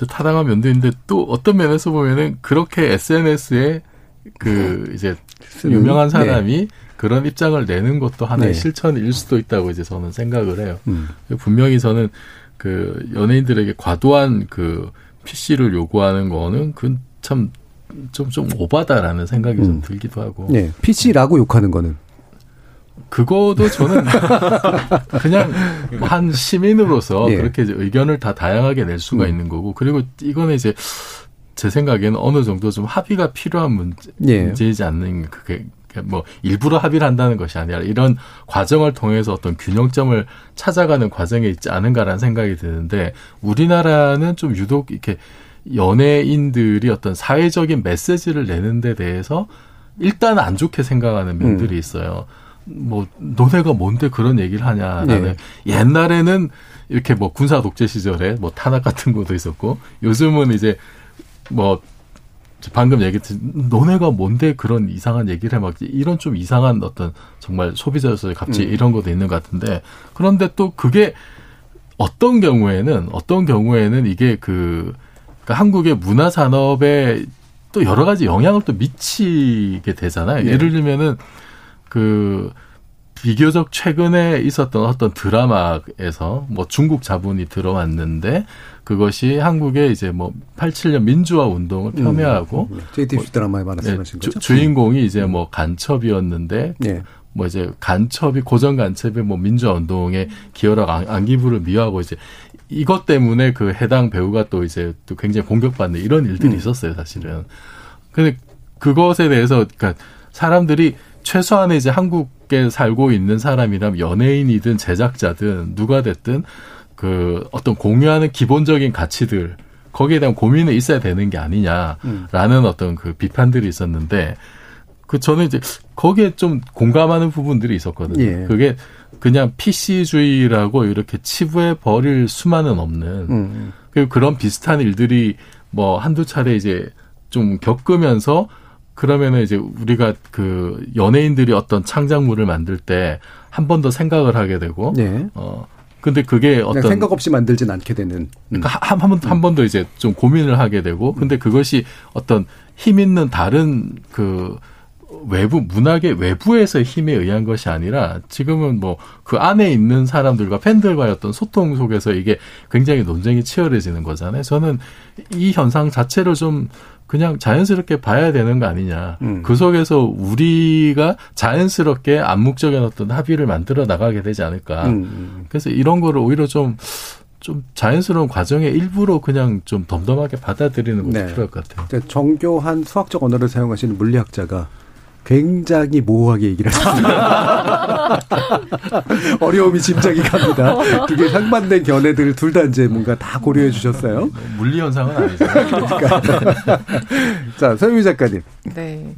타당한 면도 있는데 또 어떤 면에서 보면은 그렇게 SNS에 이제 유명한 사람이 그런 입장을 내는 것도 하나의 실천일 수도 있다고 이제 저는 생각을 해요. 분명히 저는 연예인들에게 과도한 PC를 요구하는 거는 그건 참 좀 오바다라는 생각이 좀 들기도 하고. 네. PC라고 욕하는 거는? 그거도 저는 그냥 한 시민으로서 그렇게 이제 의견을 다 다양하게 낼 수가 있는 거고, 그리고 이거는 이제 제 생각에는 어느 정도 좀 합의가 필요한 문제이지 않는, 그게 일부러 합의를 한다는 것이 아니라 이런 과정을 통해서 어떤 균형점을 찾아가는 과정에 있지 않은가라는 생각이 드는데, 우리나라는 좀 유독 이렇게 연예인들이 어떤 사회적인 메시지를 내는 데 대해서 일단 안 좋게 생각하는 면들이 있어요. 너네가 뭔데 그런 얘기를 하냐라는. 옛날에는 이렇게 군사 독재 시절에 탄압 같은 것도 있었고, 요즘은 이제 방금 얘기했듯이 너네가 뭔데 그런 이상한 얘기를 해, 막 이런 좀 이상한 어떤 정말 소비자로서의 갑질 이런 것도 있는 것 같은데, 그런데 또 그게 어떤 경우에는 이게 한국의 문화 산업에 또 여러 가지 영향을 또 미치게 되잖아요. 예를 들면은 비교적 최근에 있었던 어떤 드라마에서 중국 자본이 들어왔는데 그것이 한국의 이제 87년 민주화 운동을 폄훼하고 JTBC 드라마에 말씀하신 거죠. 주인공이 이제 간첩이었는데 이제 고정 간첩이 민주화 운동에 기여라고 안기부를 미화하고 이제 이것 때문에 해당 배우가 또 이제 또 굉장히 공격받는 이런 일들이 있었어요, 사실은. 근데 그것에 대해서 사람들이 최소한의 이제 한국에 살고 있는 사람이라면 연예인이든 제작자든 누가 됐든 어떤 공유하는 기본적인 가치들, 거기에 대한 고민이 있어야 되는 게 아니냐라는 어떤 비판들이 있었는데, 저는 이제 거기에 좀 공감하는 부분들이 있었거든요. 그게 그냥 PC주의라고 이렇게 치부해 버릴 수만은 없는, 그리고 그런 비슷한 일들이 한두 차례 이제 좀 겪으면서, 그러면은 이제 우리가 연예인들이 어떤 창작물을 만들 때 한 번 더 생각을 하게 되고, 근데 그게 어떤 생각 없이 만들진 않게 되는, 한 번 더 이제 좀 고민을 하게 되고, 근데 그것이 어떤 힘 있는 다른 문학의 외부에서 힘에 의한 것이 아니라 지금은 그 안에 있는 사람들과 팬들과의 어떤 소통 속에서 이게 굉장히 논쟁이 치열해지는 거잖아요. 저는 이 현상 자체를 좀 그냥 자연스럽게 봐야 되는 거 아니냐. 그 속에서 우리가 자연스럽게 암묵적인 어떤 합의를 만들어 나가게 되지 않을까. 그래서 이런 거를 오히려 좀 자연스러운 과정의 일부로 그냥 좀 덤덤하게 받아들이는 것도 필요할 것 같아요. 그러니까 정교한 수학적 언어를 사용하시는 물리학자가 굉장히 모호하게 얘기를 하셨습니다. 어려움이 짐작이 갑니다. 그게 상반된 견해들을 둘 다 이제 뭔가 다 고려해 주셨어요. 물리 현상은 아니죠. 그러니까. 자, 서유미 작가님. 네.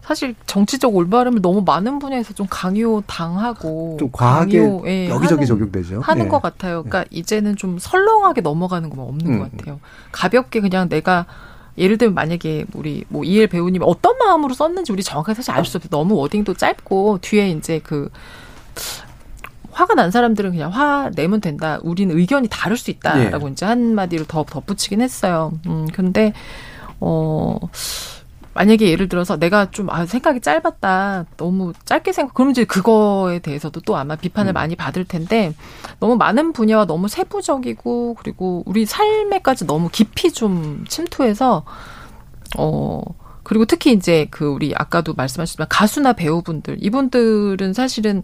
사실 정치적 올바름을 너무 많은 분야에서 좀 강요당하고 좀 과하게 여기저기 적용되죠. 하는 것 같아요. 그러니까 이제는 좀 설렁하게 넘어가는 건 없는 것 같아요. 가볍게 그냥 내가 예를 들면 만약에 우리 이엘 배우님이 어떤 마음으로 썼는지 우리 정확하게 사실 알 수 없어요. 너무 워딩도 짧고 뒤에 이제 화가 난 사람들은 그냥 화내면 된다. 우리는 의견이 다를 수 있다라고 네. 이제 한마디로 더 덧붙이긴 했어요. 근데 만약에 예를 들어서 내가 좀 생각이 짧았다. 너무 짧게 생각. 그럼 이제 그거에 대해서도 또 아마 비판을 많이 받을 텐데 너무 많은 분야와 너무 세부적이고 그리고 우리 삶에까지 너무 깊이 좀 침투해서 그리고 특히 이제 그 우리 아까도 말씀하셨지만 가수나 배우분들 이분들은 사실은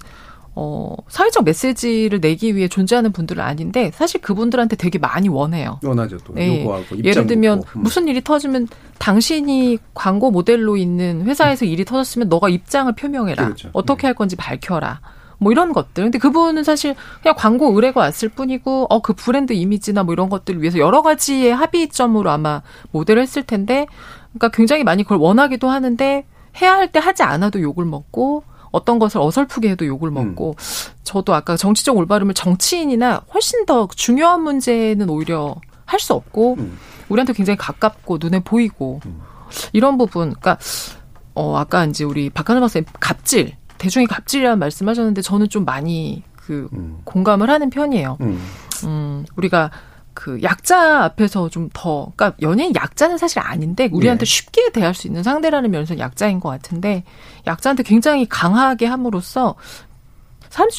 사회적 메시지를 내기 위해 존재하는 분들은 아닌데 사실 그분들한테 되게 많이 원해요. 원하죠. 또 네. 요구하고 입장 예를 들면 무슨 일이 터지면 당신이 광고 모델로 있는 회사에서 일이 터졌으면 너가 입장을 표명해라. 그렇죠. 어떻게 할 건지 밝혀라. 뭐 이런 것들. 근데 그분은 사실 그냥 광고 의뢰가 왔을 뿐이고 그 브랜드 이미지나 뭐 이런 것들을 위해서 여러 가지의 합의점으로 아마 모델을 했을 텐데 그러니까 굉장히 많이 그걸 원하기도 하는데 해야 할 때 하지 않아도 욕을 먹고 어떤 것을 어설프게 해도 욕을 먹고 저도 아까 정치적 올바름을 정치인이나 훨씬 더 중요한 문제는 오히려 할 수 없고 우리한테 굉장히 가깝고 눈에 보이고 이런 부분 그러니까 아까 이제 우리 박한선 박사님 갑질 대중의 갑질이라는 말씀하셨는데 저는 좀 많이 그 공감을 하는 편이에요. 우리가 그 약자 앞에서 좀 더 그러니까 연예인 약자는 사실 아닌데 우리한테 네. 쉽게 대할 수 있는 상대라는 면에서 약자인 것 같은데 약자한테 굉장히 강하게 함으로써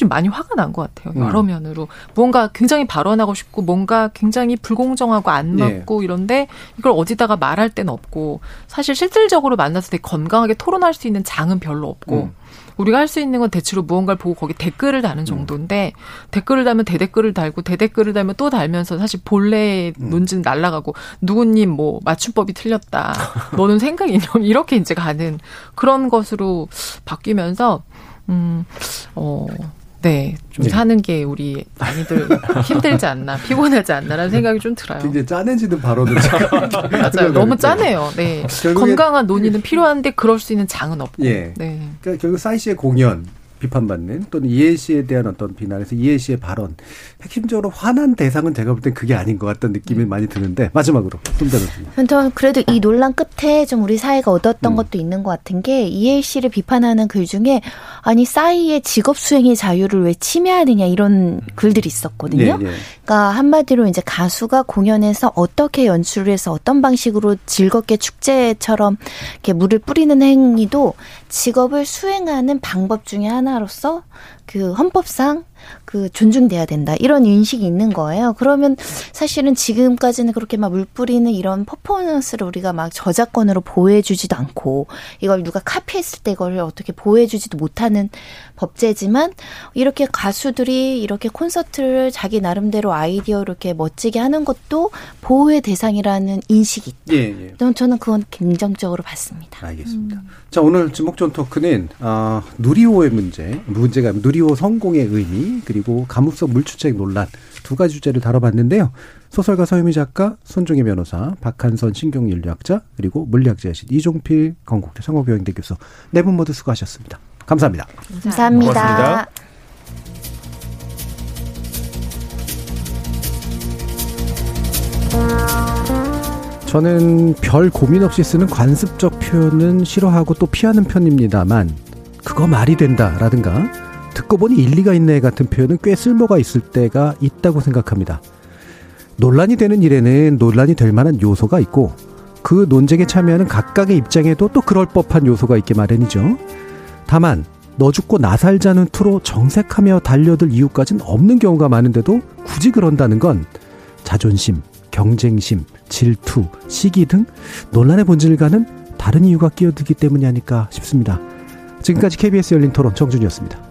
사람들이 좀 많이 화가 난 것 같아요. 여러 면으로 뭔가 굉장히 발언하고 싶고 뭔가 굉장히 불공정하고 안 맞고 네. 이런데 이걸 어디다가 말할 데는 없고 사실 실질적으로 만나서 되게 건강하게 토론할 수 있는 장은 별로 없고 우리가 할 수 있는 건 대체로 무언가를 보고 거기 댓글을 다는 정도인데 댓글을 달면 대댓글을 달고 대댓글을 달면 또 달면서 사실 본래의 논지는 날아가고 누구님 뭐 맞춤법이 틀렸다. 너는 생각 이념 이렇게 이제 가는 그런 것으로 바뀌면서 네. 좀 네. 사는 게 우리 많이들 힘들지 않나, 피곤하지 않나라는 생각이 좀 들어요. 굉장히 짜내지는 발언을 맞아요. 너무 짜네요. 네. 건강한 논의는 필요한데 그럴 수 있는 장은 없고. 예. 네. 그러니까 결국 싸이 씨의 공연, 비판받는 또는 이엘 씨에 대한 어떤 비난에서 이엘 씨의 발언. 핵심적으로 화난 대상은 제가 볼 땐 그게 아닌 것 같다는 느낌이 많이 드는데 마지막으로. 저는 그래도 이 논란 끝에 좀 우리 사회가 얻었던 것도 있는 것 같은 게 이엘 씨를 비판하는 글 중에 아니 싸이의 직업 수행의 자유를 왜 침해하느냐 이런 글들이 있었거든요. 네, 네. 그러니까 한마디로 이제 가수가 공연에서 어떻게 연출을 해서 어떤 방식으로 즐겁게 축제처럼 이렇게 물을 뿌리는 행위도 직업을 수행하는 방법 중에 하나로서 그 헌법상 그 존중돼야 된다 이런 인식이 있는 거예요. 그러면 사실은 지금까지는 그렇게 막 물뿌리는 이런 퍼포먼스를 우리가 막 저작권으로 보호해주지도 않고 이걸 누가 카피했을 때 이걸 어떻게 보호해주지도 못하는 법제지만 이렇게 가수들이 이렇게 콘서트를 자기 나름대로 아이디어로 이렇게 멋지게 하는 것도 보호의 대상이라는 인식이 있다. 예, 예. 저는 그건 긍정적으로 봤습니다. 알겠습니다. 자 오늘 지목전 토크는 누리호의 문제가 누리호 성공의 의미 그리고 감옥석 물주책 논란 두 가지 주제를 다뤄봤는데요. 소설가 서유미 작가, 손정일 변호사, 박한선 신경인류학자 그리고 물리학자이신 이종필 건국대 상호교양대 교수 네 분 모두 수고하셨습니다. 감사합니다. 감사합니다. 고맙습니다. 저는 별 고민 없이 쓰는 관습적 표현은 싫어하고 또 피하는 편입니다만 그거 말이 된다라든가 듣고 보니 일리가 있네 같은 표현은 꽤 쓸모가 있을 때가 있다고 생각합니다. 논란이 되는 일에는 논란이 될 만한 요소가 있고 그 논쟁에 참여하는 각각의 입장에도 또 그럴 법한 요소가 있기 마련이죠. 다만 너 죽고 나 살자는 투로 정색하며 달려들 이유까지는 없는 경우가 많은데도 굳이 그런다는 건 자존심, 경쟁심, 질투, 시기 등 논란의 본질과는 다른 이유가 끼어들기 때문이 아닐까 싶습니다. 지금까지 KBS 열린 토론 정준이었습니다.